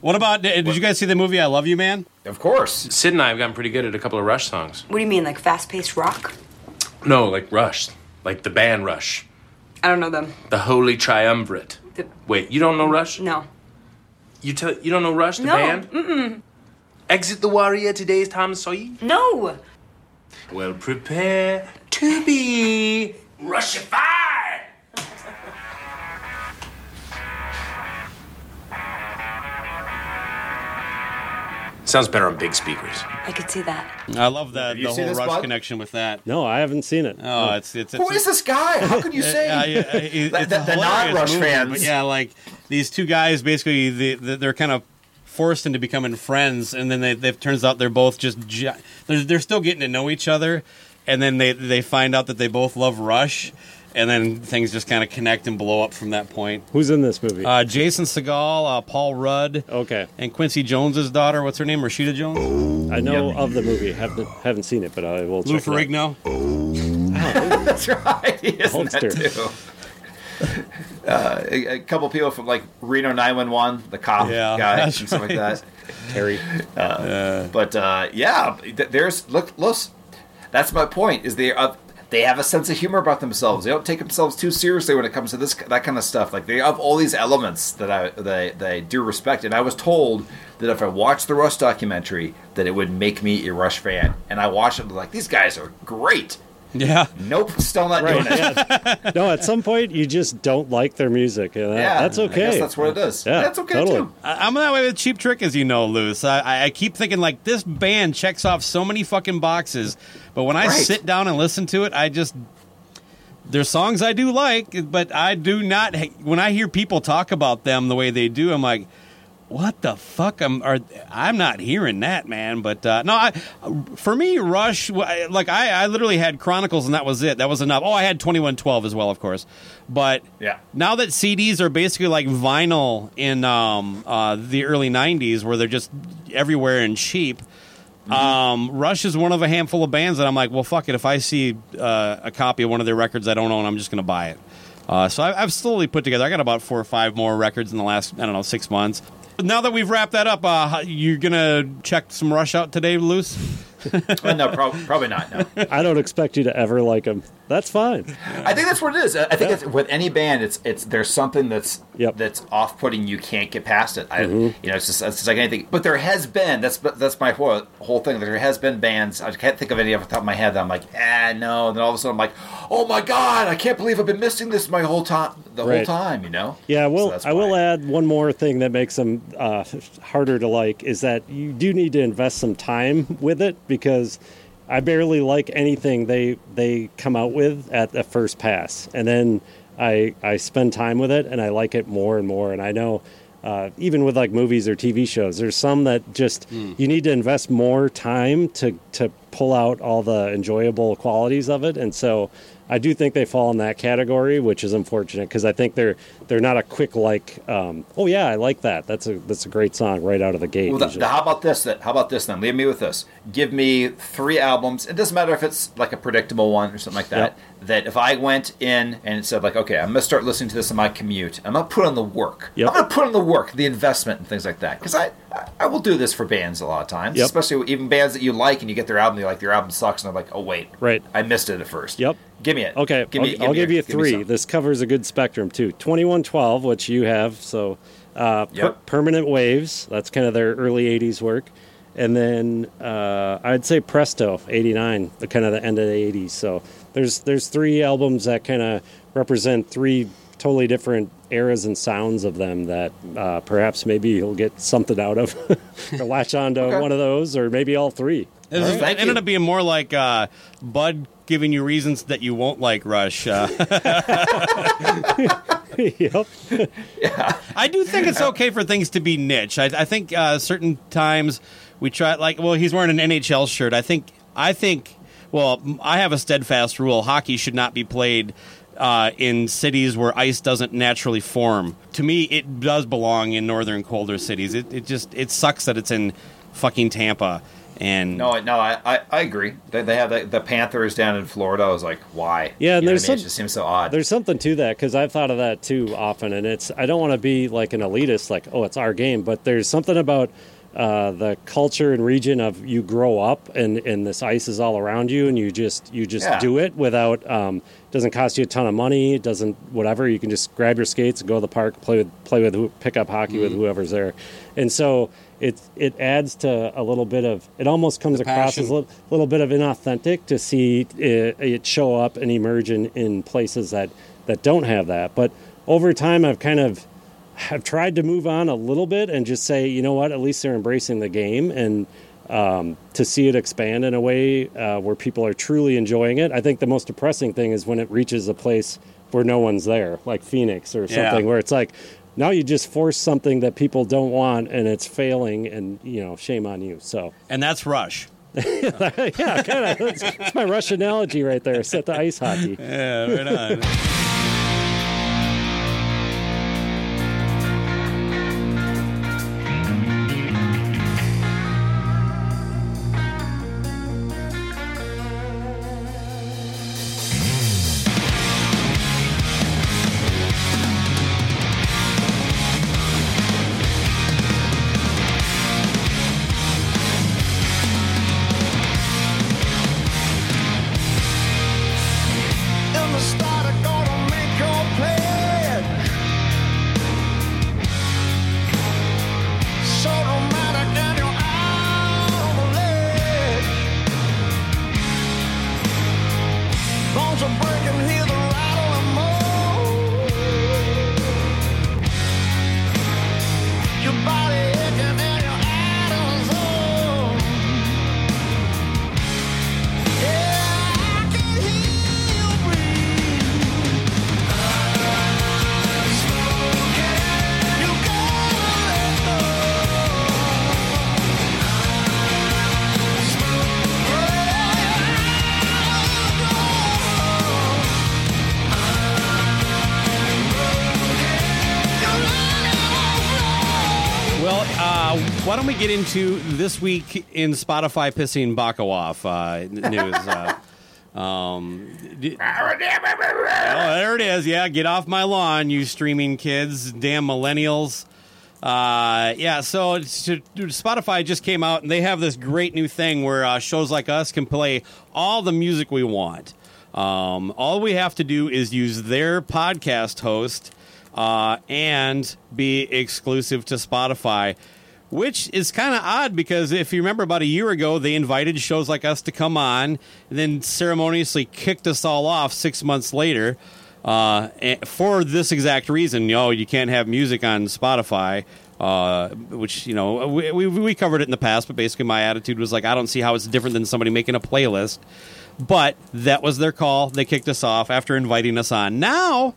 What about, did you guys see the movie I Love You, Man? Of course. Sid and I have gotten pretty good at a couple of Rush songs. What do you mean, like fast-paced rock? No, like Rush. Like the band Rush. I don't know them. The Holy Triumvirate. Wait, you don't know Rush? No. You don't know Rush, the band? Mm-mm. Exit the Warrior, Today's Tom Sawyer? No. Well, prepare to be Rushified! Sounds better on big speakers. I could see that. I love the whole Rush connection with that. No, I haven't seen it. Oh, it's who is this guy? How could you say the non-Rush fans? But yeah, like these two guys, basically, they're kind of forced into becoming friends, and then it turns out they're both they're still getting to know each other, and then they find out that they both love Rush, and then things just kind of connect and blow up from that point. Who's in this movie? Jason Segel, Paul Rudd, okay, and Quincy Jones's daughter. What's her name? Rashida Jones. I know of the movie. Haven't seen it, but I will. Lou Ferrigno. Oh, that's right. He is in that too. A couple people from like Reno 911, the cop guy, and stuff like that. Terry, there's that's my point. Is they have a sense of humor about themselves. They don't take themselves too seriously when it comes to that kind of stuff. Like they have all these elements that they do respect. And I was told that if I watched the Rush documentary, that it would make me a Rush fan. And I watched it like these guys are great. Yeah. Nope. Still not doing it. Yeah. No, at some point you just don't like their music. And that's okay. I guess that's what it is. Yeah, that's okay totally. Too. I'm that way with Cheap Trick, as you know, Luce. I keep thinking like this band checks off so many fucking boxes, but when I sit down and listen to it, there's songs I do like, but I do not. When I hear people talk about them the way they do, I'm like, what the fuck? I'm not hearing that, man. But for me, Rush, like I literally had Chronicles and that was it. That was enough. Oh, I had 2112 as well, of course. But now that CDs are basically like vinyl in the early 90s where they're just everywhere and cheap, Rush is one of a handful of bands that I'm like, well, fuck it. If I see a copy of one of their records I don't own, I'm just going to buy it. So I've slowly put together. I got about 4 or 5 more records in the last, 6 months. Now that we've wrapped that up, you're going to check some Rush out today, Luce? No, probably not, no. I don't expect you to ever like them. That's fine. I think that's what it is. I think it's, with any band, it's there's something that's off-putting. You can't get past it. It's like anything. But there has been, that's my whole thing, there has been bands, I can't think of any off the top of my head, that I'm like, no. And then all of a sudden I'm like, oh my God, I can't believe I've been missing this my whole time, whole time, Yeah, well, so I will add one more thing that makes them harder to like, is that you do need to invest some time with it, because I barely like anything they come out with at the first pass. And then I spend time with it, and I like it more and more. And I know even with like movies or TV shows, there's some that just you need to invest more time to pull out all the enjoyable qualities of it. And so I do think they fall in that category, which is unfortunate because I think they're not a quick like, oh yeah, I like that. That's a great song right out of the gate. Well, how about this then? Leave me with this. Give me three albums. It doesn't matter if it's like a predictable one or something like that. Yep. That if I went in and said like, okay, I'm gonna start listening to this on my commute. I'm gonna put on the work. Yep. I'm gonna put on the work, the investment, and things like that. Because I will do this for bands a lot of times, yep. Especially even bands that you like, and you get their album, you like their album sucks, and I'm like, oh wait, right, I missed it at first. Yep. Give me it. Okay, I'll give you three. This covers a good spectrum, too. 2112, which you have, so yep. Permanent Waves. That's kind of their early 80s work. And then I'd say Presto, 89, the kind of the end of the 80s. So there's three albums that kind of represent three totally different eras and sounds of them that perhaps maybe you'll get something out of or latch on to one of those, or maybe all three. It ended up being more like Bud giving you reasons that you won't like Rush. Yep. Yeah. I do think it's okay for things to be niche. I think certain times we try, like, well, he's wearing an NHL shirt. I think. Well, I have a steadfast rule: hockey should not be played in cities where ice doesn't naturally form. To me, it does belong in northern, colder cities. It sucks that it's in fucking Tampa. And I agree. They have the Panthers down in Florida. I was like, why? Yeah, and it just seems so odd. There's something to that, because I've thought of that too often, and I don't want to be like an elitist, like, oh, it's our game, but there's something about the culture and region of you grow up, and this ice is all around you, and you just do it without. Doesn't cost you a ton of money. It doesn't whatever. You can just grab your skates and go to the park, play with pick up hockey with whoever's there, and so. It adds to a little bit of, it almost comes across as a little bit of inauthentic to see it show up and emerge in places that don't have that. But over time, I've tried to move on a little bit and just say, you know what, at least they're embracing the game, and to see it expand in a way where people are truly enjoying it. I think the most depressing thing is when it reaches a place where no one's there, like Phoenix or something, where it's like, now you just force something that people don't want, and it's failing, and, you know, shame on you. So, and that's Rush. Yeah, kind of. That's my Rush analogy right there. Set to ice hockey. Yeah, right on. Why don't we get into this week in Spotify pissing Baco off news? There it is. Yeah, get off my lawn, you streaming kids, damn millennials. So Spotify just came out, and they have this great new thing where shows like us can play all the music we want. All we have to do is use their podcast host and be exclusive to Spotify. Which is kind of odd, because if you remember about a year ago, they invited shows like us to come on, and then ceremoniously kicked us all off 6 months later for this exact reason. You know, you can't have music on Spotify, which, you know, we covered it in the past, but basically my attitude was like, I don't see how it's different than somebody making a playlist. But that was their call. They kicked us off after inviting us on. Now,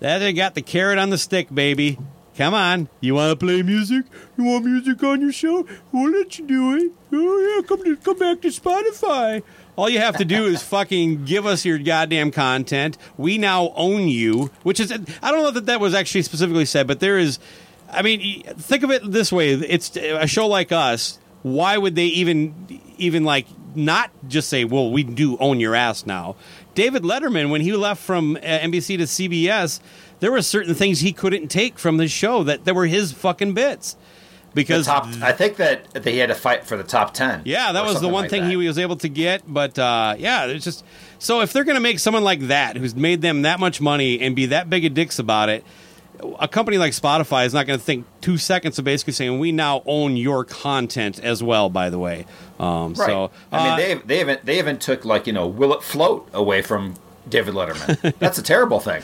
they got the carrot on the stick, baby. Come on. You want to play music? You want music on your show? We'll let you do it. Oh, yeah, come back to Spotify. All you have to do is fucking give us your goddamn content. We now own you, which is, I don't know that that was actually specifically said, but there is, I mean, think of it this way. It's a show like us. Why would they even like not just say, well, we do own your ass now? David Letterman, when he left from NBC to CBS, there were certain things he couldn't take from the show that were his fucking bits. Because I think that they had to fight for the top 10. Yeah, that was the one thing he was able to get. But yeah, it's just, so if they're going to make someone like that, who's made them that much money and be that big a dicks about it, a company like Spotify is not going to think 2 seconds of basically saying, we now own your content as well, by the way. Right. So, I mean, they even took, like, you know, Will It Float away from David Letterman. That's a terrible thing.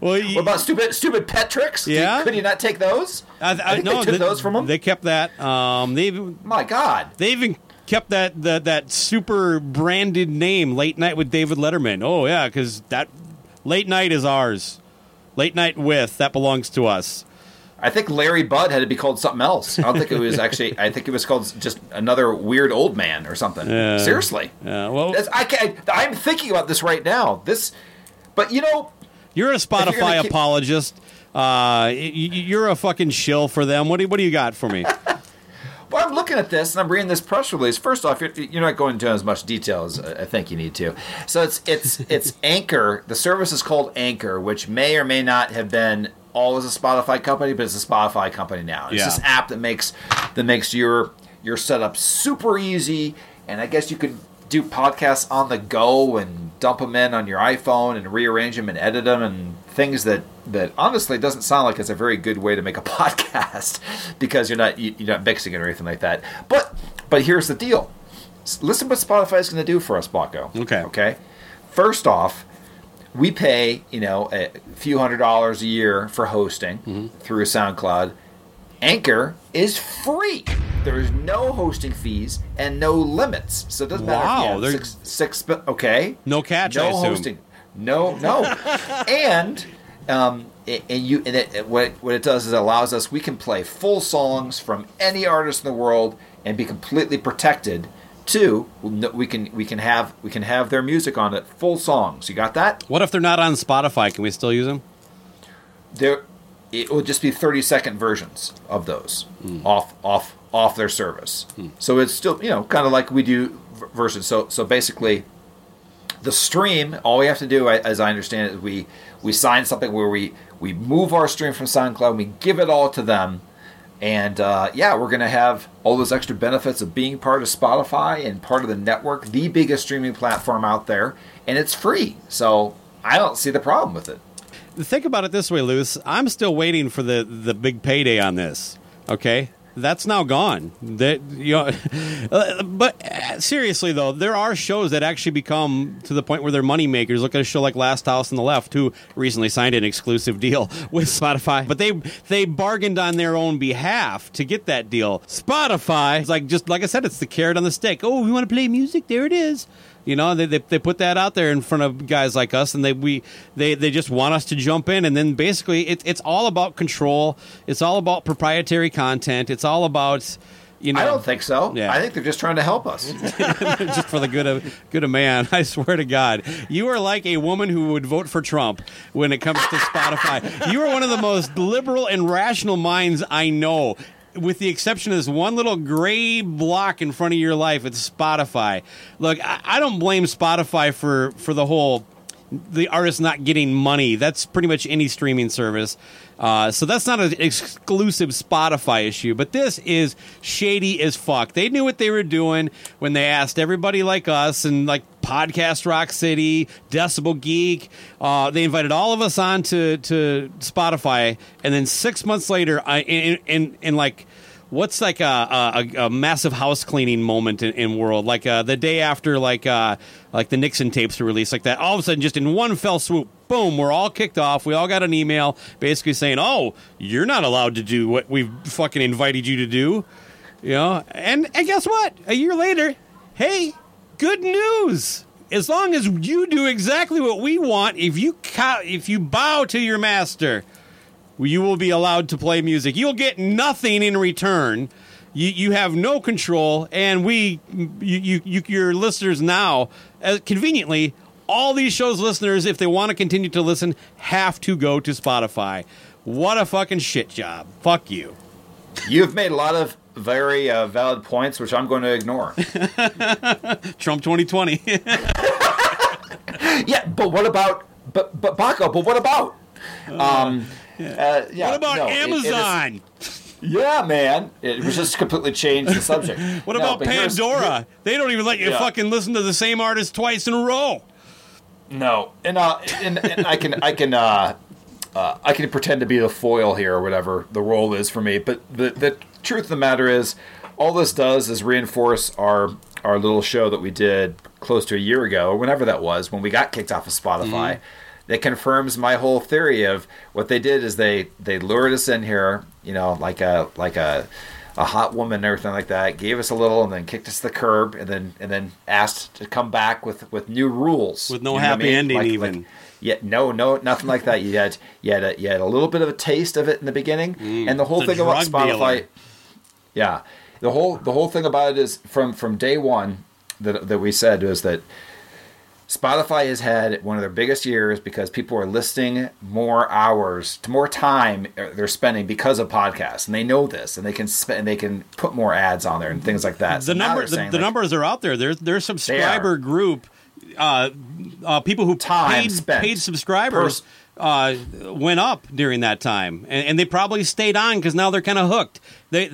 Well, what about stupid pet tricks? Yeah, could you not take those? I think they took those from them. They kept that. My God, they even kept that super branded name, Late Night with David Letterman. Oh yeah, because that late night is ours. Late Night with that belongs to us. I think Larry Bud had to be called something else. I don't think it was actually. I think it was called just another weird old man or something. Seriously. Well, I'm thinking about this right now. But you know. You're a Spotify apologist. You're a fucking shill for them. What do you got for me? Well, I'm looking at this, and I'm reading this press release. First off, you're not going into as much detail as I think you need to. So it's Anchor. The service is called Anchor, which may or may not have been always a Spotify company, but it's a Spotify company now. It's this app that makes your setup super easy, and I guess you could do podcasts on the go and dump them in on your iPhone and rearrange them and edit them and things that honestly doesn't sound like it's a very good way to make a podcast because you're not mixing it or anything like that. But here's the deal. Listen to what Spotify is going to do for us, Baco. Okay? First off, we pay, you know, a few $100s a year for hosting through SoundCloud. Anchor is free. There is no hosting fees and no limits, so it doesn't matter. Wow, okay, no catch. No hosting. No. What it does is it allows us. We can play full songs from any artist in the world and be completely protected. Two, we can have their music on it, full songs. You got that? What if they're not on Spotify? Can we still use them? It would just be 30-second versions of those off their service. So it's still, you know, kind of like we do versions. So basically, the stream, all we have to do, as I understand it, is we sign something where we move our stream from SoundCloud and we give it all to them. And, we're going to have all those extra benefits of being part of Spotify and part of the network, the biggest streaming platform out there, and it's free. So I don't see the problem with it. Think about it this way, Luce. I'm still waiting for the big payday on this. Okay, that's now gone. But seriously though, there are shows that actually become to the point where they're money makers. Look at a show like Last House on the Left, who recently signed an exclusive deal with Spotify, but they bargained on their own behalf to get that deal. Spotify is like, just like I said, it's the carrot on the stick. Oh, you want to play music? There it is. You know, they put that out there in front of guys like us, and they just want us to jump in. And then basically, it's all about control. It's all about proprietary content. It's all about, you know. I don't think so. Yeah. I think they're just trying to help us, just for the good of man. I swear to God, you are like a woman who would vote for Trump when it comes to Spotify. You are one of the most liberal and rational minds I know. With the exception of this one little gray block in front of your life, it's Spotify. Look, I don't blame Spotify for the artist not getting money. That's pretty much any streaming service. So that's not an exclusive Spotify issue. But this is shady as fuck. They knew what they were doing when they asked everybody like us and like Podcast Rock City, Decibel Geek. They invited all of us on to Spotify. And then 6 months later, what's like a massive house cleaning moment in world, like the day after, like the Nixon tapes were released, like that. All of a sudden, just in one fell swoop, boom, we're all kicked off. We all got an email basically saying, "Oh, you're not allowed to do what we've fucking invited you to do," you know. And guess what? A year later, hey, good news. As long as you do exactly what we want, if you bow to your master, You will be allowed to play music. You'll get nothing in return. You have no control, and your listeners now, conveniently, all these shows' listeners, if they want to continue to listen, have to go to Spotify. What a fucking shit job. Fuck you. You've made a lot of very valid points, which I'm going to ignore. Trump 2020. Yeah, but what about... But Baco, but what about? What about Amazon? Yeah, man. It was just completely changed the subject. What about Pandora? They don't even let you fucking listen to the same artist twice in a row. No, and I can pretend to be the foil here or whatever the role is for me. But the truth of the matter is, all this does is reinforce our little show that we did close to a year ago or whenever that was when we got kicked off of Spotify. Mm. That confirms my whole theory of what they did is they lured us in here, you know, like a hot woman and everything like that, gave us a little and then kicked us to the curb and then asked to come back with new rules. With no happy ending even. Nothing like that. You had a little bit of a taste of it in the beginning. And the whole thing about Spotify dealer. Yeah. The whole thing about it is from day one that we said was that Spotify has had one of their biggest years because people are listening more hours to more time they're spending because of podcasts, and they know this, and they can put more ads on there and things like that. The numbers are out there. Their subscriber group, people who paid subscribers went up during that time, and they probably stayed on because now they're kind of hooked. They're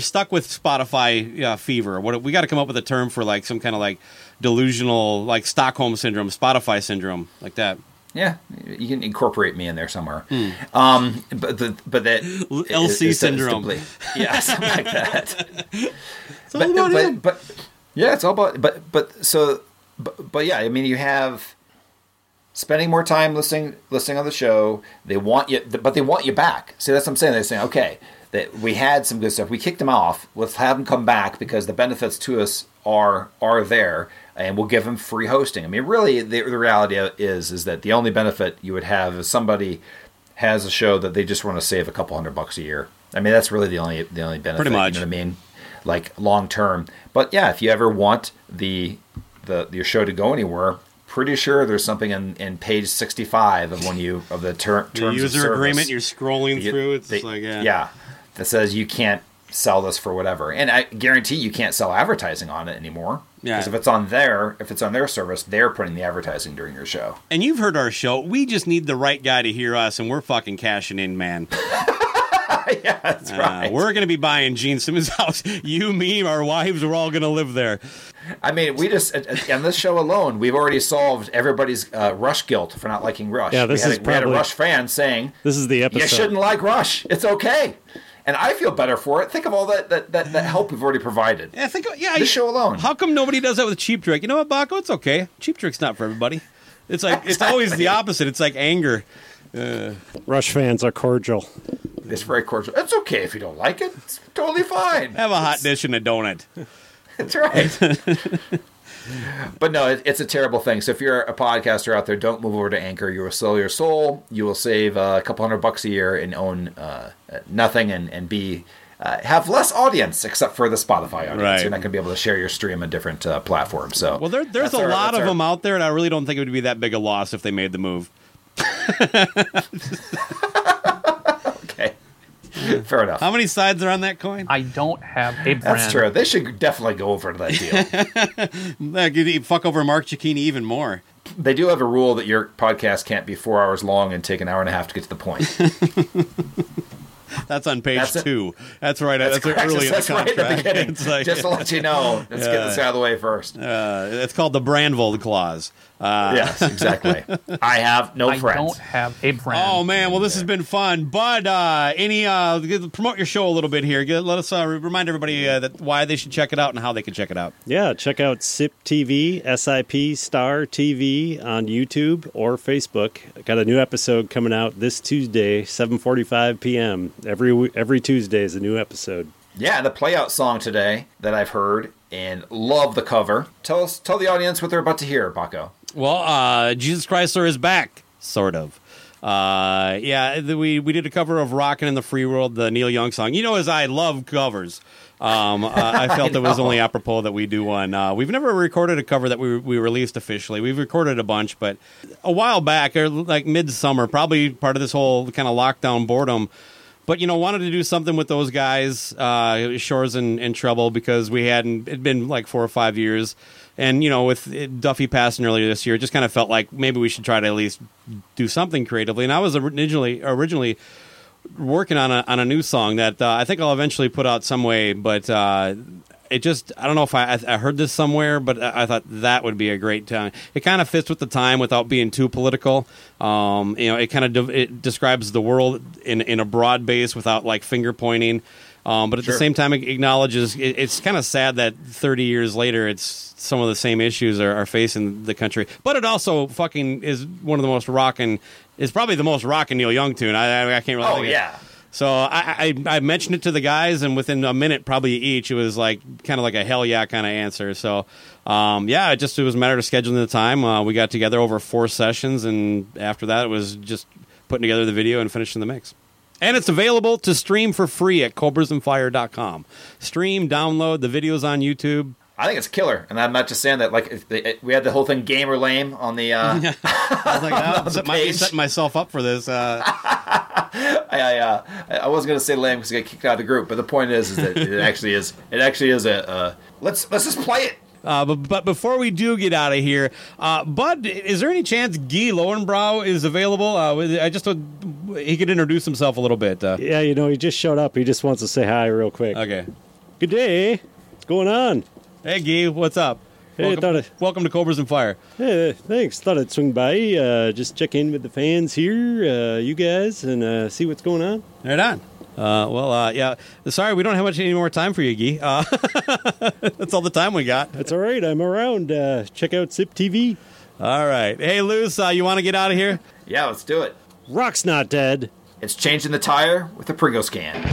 stuck with Spotify fever. What we got to come up with a term for like some kind of like. Delusional, like Stockholm syndrome, Spotify syndrome, like that. Yeah, you can incorporate me in there somewhere. But that LC syndrome, yeah, something like that. It's all about him. I mean, you have spending more time listening on the show. They want you, but they want you back. See, that's what I'm saying. They're saying, okay, that we had some good stuff. We kicked them off. Let's have them come back because the benefits to us are there. And we'll give them free hosting. I mean, really, the reality is that the only benefit you would have is somebody has a show that they just want to save a couple $100 a year. I mean, that's really the only benefit. Pretty much. You know what I mean? Like long term. But yeah, if you ever want your show to go anywhere, pretty sure there's something in page 65 of the terms of service. The user agreement you're scrolling through. That says you can't sell this for whatever, and I guarantee you can't sell advertising on it anymore. Yeah, because if it's on their service, they're putting the advertising during your show. And you've heard our show. We just need the right guy to hear us, and we're fucking cashing in, man. Yeah, that's right. We're going to be buying Gene Simmons' house. You, me, our wives, we're all going to live there. I mean, we just on this show alone, we've already solved everybody's Rush guilt for not liking Rush. Yeah, we had a Rush fan saying, "This is the episode. You shouldn't like Rush. It's okay." And I feel better for it. Think of all that help we've already provided. Yeah, this show alone. How come nobody does that with Cheap Trick? You know what, Baco? It's okay. Cheap Trick's not for everybody. It's like It's always the opposite. It's like anger. Rush fans are cordial. It's very cordial. It's okay if you don't like it. It's totally fine. Have a hot dish and a donut. That's right. But no, it's a terrible thing. So if you're a podcaster out there, don't move over to Anchor. You will sell your soul. You will save a couple $100 a year and own nothing and be have less audience except for the Spotify audience. Right. You're not going to be able to share your stream on different platforms. So well, there's a lot of them out there, and I really don't think it would be that big a loss if they made the move. Okay. Fair enough. How many sides are on that coin? I don't have a brand. That's true. They should definitely go over to that deal. That could fuck over Mark Cicchini even more. They do have a rule that your podcast can't be 4 hours long and take an hour and a half to get to the point. That's on page 2. That's right. That's early in the contract. Right at the beginning. It's like, just to let you know. Let's get this out of the way first. It's called the Brandvold Clause. Yes, exactly. I have no friends. I don't have a brand. Oh, man. Well, this has been fun. Bud, promote your show a little bit here. Let us remind everybody why they should check it out and how they can check it out. Yeah, check out SIP TV, S-I-P Star TV on YouTube or Facebook. I got a new episode coming out this Tuesday, 7:45 p.m. Every Tuesday is a new episode. Yeah, the playout song today that I've heard and love the cover. Tell the audience what they're about to hear, Baco. Well, Jesus Chrysler is back, sort of. We did a cover of Rockin' in the Free World, the Neil Young song. You know, as I love covers, I felt it was only apropos that we do one. We've never recorded a cover that we released officially. We've recorded a bunch, but a while back, or like midsummer, probably part of this whole kind of lockdown boredom. But, you know, wanted to do something with those guys, Shores and Trouble, because we hadn't, it'd been like 4 or 5 years. And, you know, with Duffy passing earlier this year, it just kind of felt like maybe we should try to at least do something creatively. And I was originally working on a new song that I think I'll eventually put out some way, but it just, I don't know if I heard this somewhere, but I thought that would be a great time. It kind of fits with the time without being too political. You know, it kind of it describes the world in a broad base without like finger pointing. But at the same time, it acknowledges it's kind of sad that 30 years later, it's some of the same issues are facing the country. But it also fucking is one of the most rocking. It's probably the most rocking Neil Young tune. I can't really. Oh, yeah. So I mentioned it to the guys, and within a minute, probably each, it was like kind of like a hell yeah kind of answer. So, it was a matter of scheduling the time. We got together over 4 sessions, and after that, it was just putting together the video and finishing the mix. And it's available to stream for free at cobrasandfire.com. Stream, download, the video's on YouTube. I think it's killer, and I'm not just saying that. Like, we had the whole thing, game or lame, on the. I was like, I might be setting myself up for this. I wasn't going to say lame because I got kicked out of the group, but the point is that it actually is a. Let's just play it. But before we do get out of here, Bud, is there any chance Guy Lowenbrau is available? I just thought he could introduce himself a little bit. Yeah, you know, he just showed up. He just wants to say hi real quick. Okay. Good day. What's going on? Hey, Guy, what's up? Hey, welcome to Cobras and Fire. Hey, thanks. Thought I'd swing by, just check in with the fans here, you guys, and see what's going on. Right on. Yeah. Sorry, we don't have much any more time for you, Guy. That's all the time we got. That's all right. I'm around. Check out Zip TV. All right. Hey, Luce, you want to get out of here? Yeah, let's do it. Rock's not dead. It's changing the tire with a Pringles can.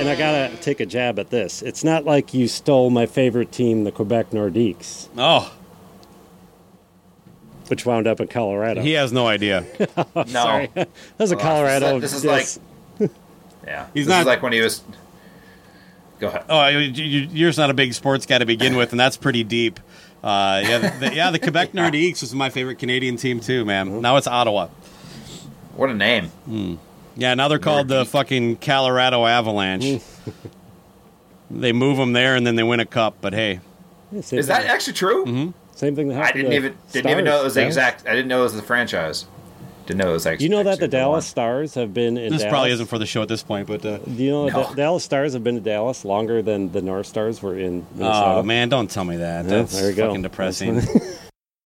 and I gotta take a jab at this. It's not like you stole my favorite team, the Quebec Nordiques. Oh. Which wound up in Colorado. He has no idea. No. Sorry. That was a Colorado. This is like... Yeah. This is like when he was... Go ahead. Oh, you're not a big sports guy to begin with, and that's pretty deep. The Quebec Nordiques was my favorite Canadian team, too, man. Mm-hmm. Now it's Ottawa. What a name. Mm. Yeah, now they're called the fucking Colorado Avalanche. They move them there, and then they win a cup, but hey. Is that actually true? Mm-hmm. Same thing that happened. I didn't know it was the franchise. Didn't know it was actually. You know that the Dallas Stars have been in Dallas. This probably isn't for the show at this point, but the Dallas Stars have been to Dallas longer than the North Stars were in Minnesota. Oh man, don't tell me that. That's fucking depressing.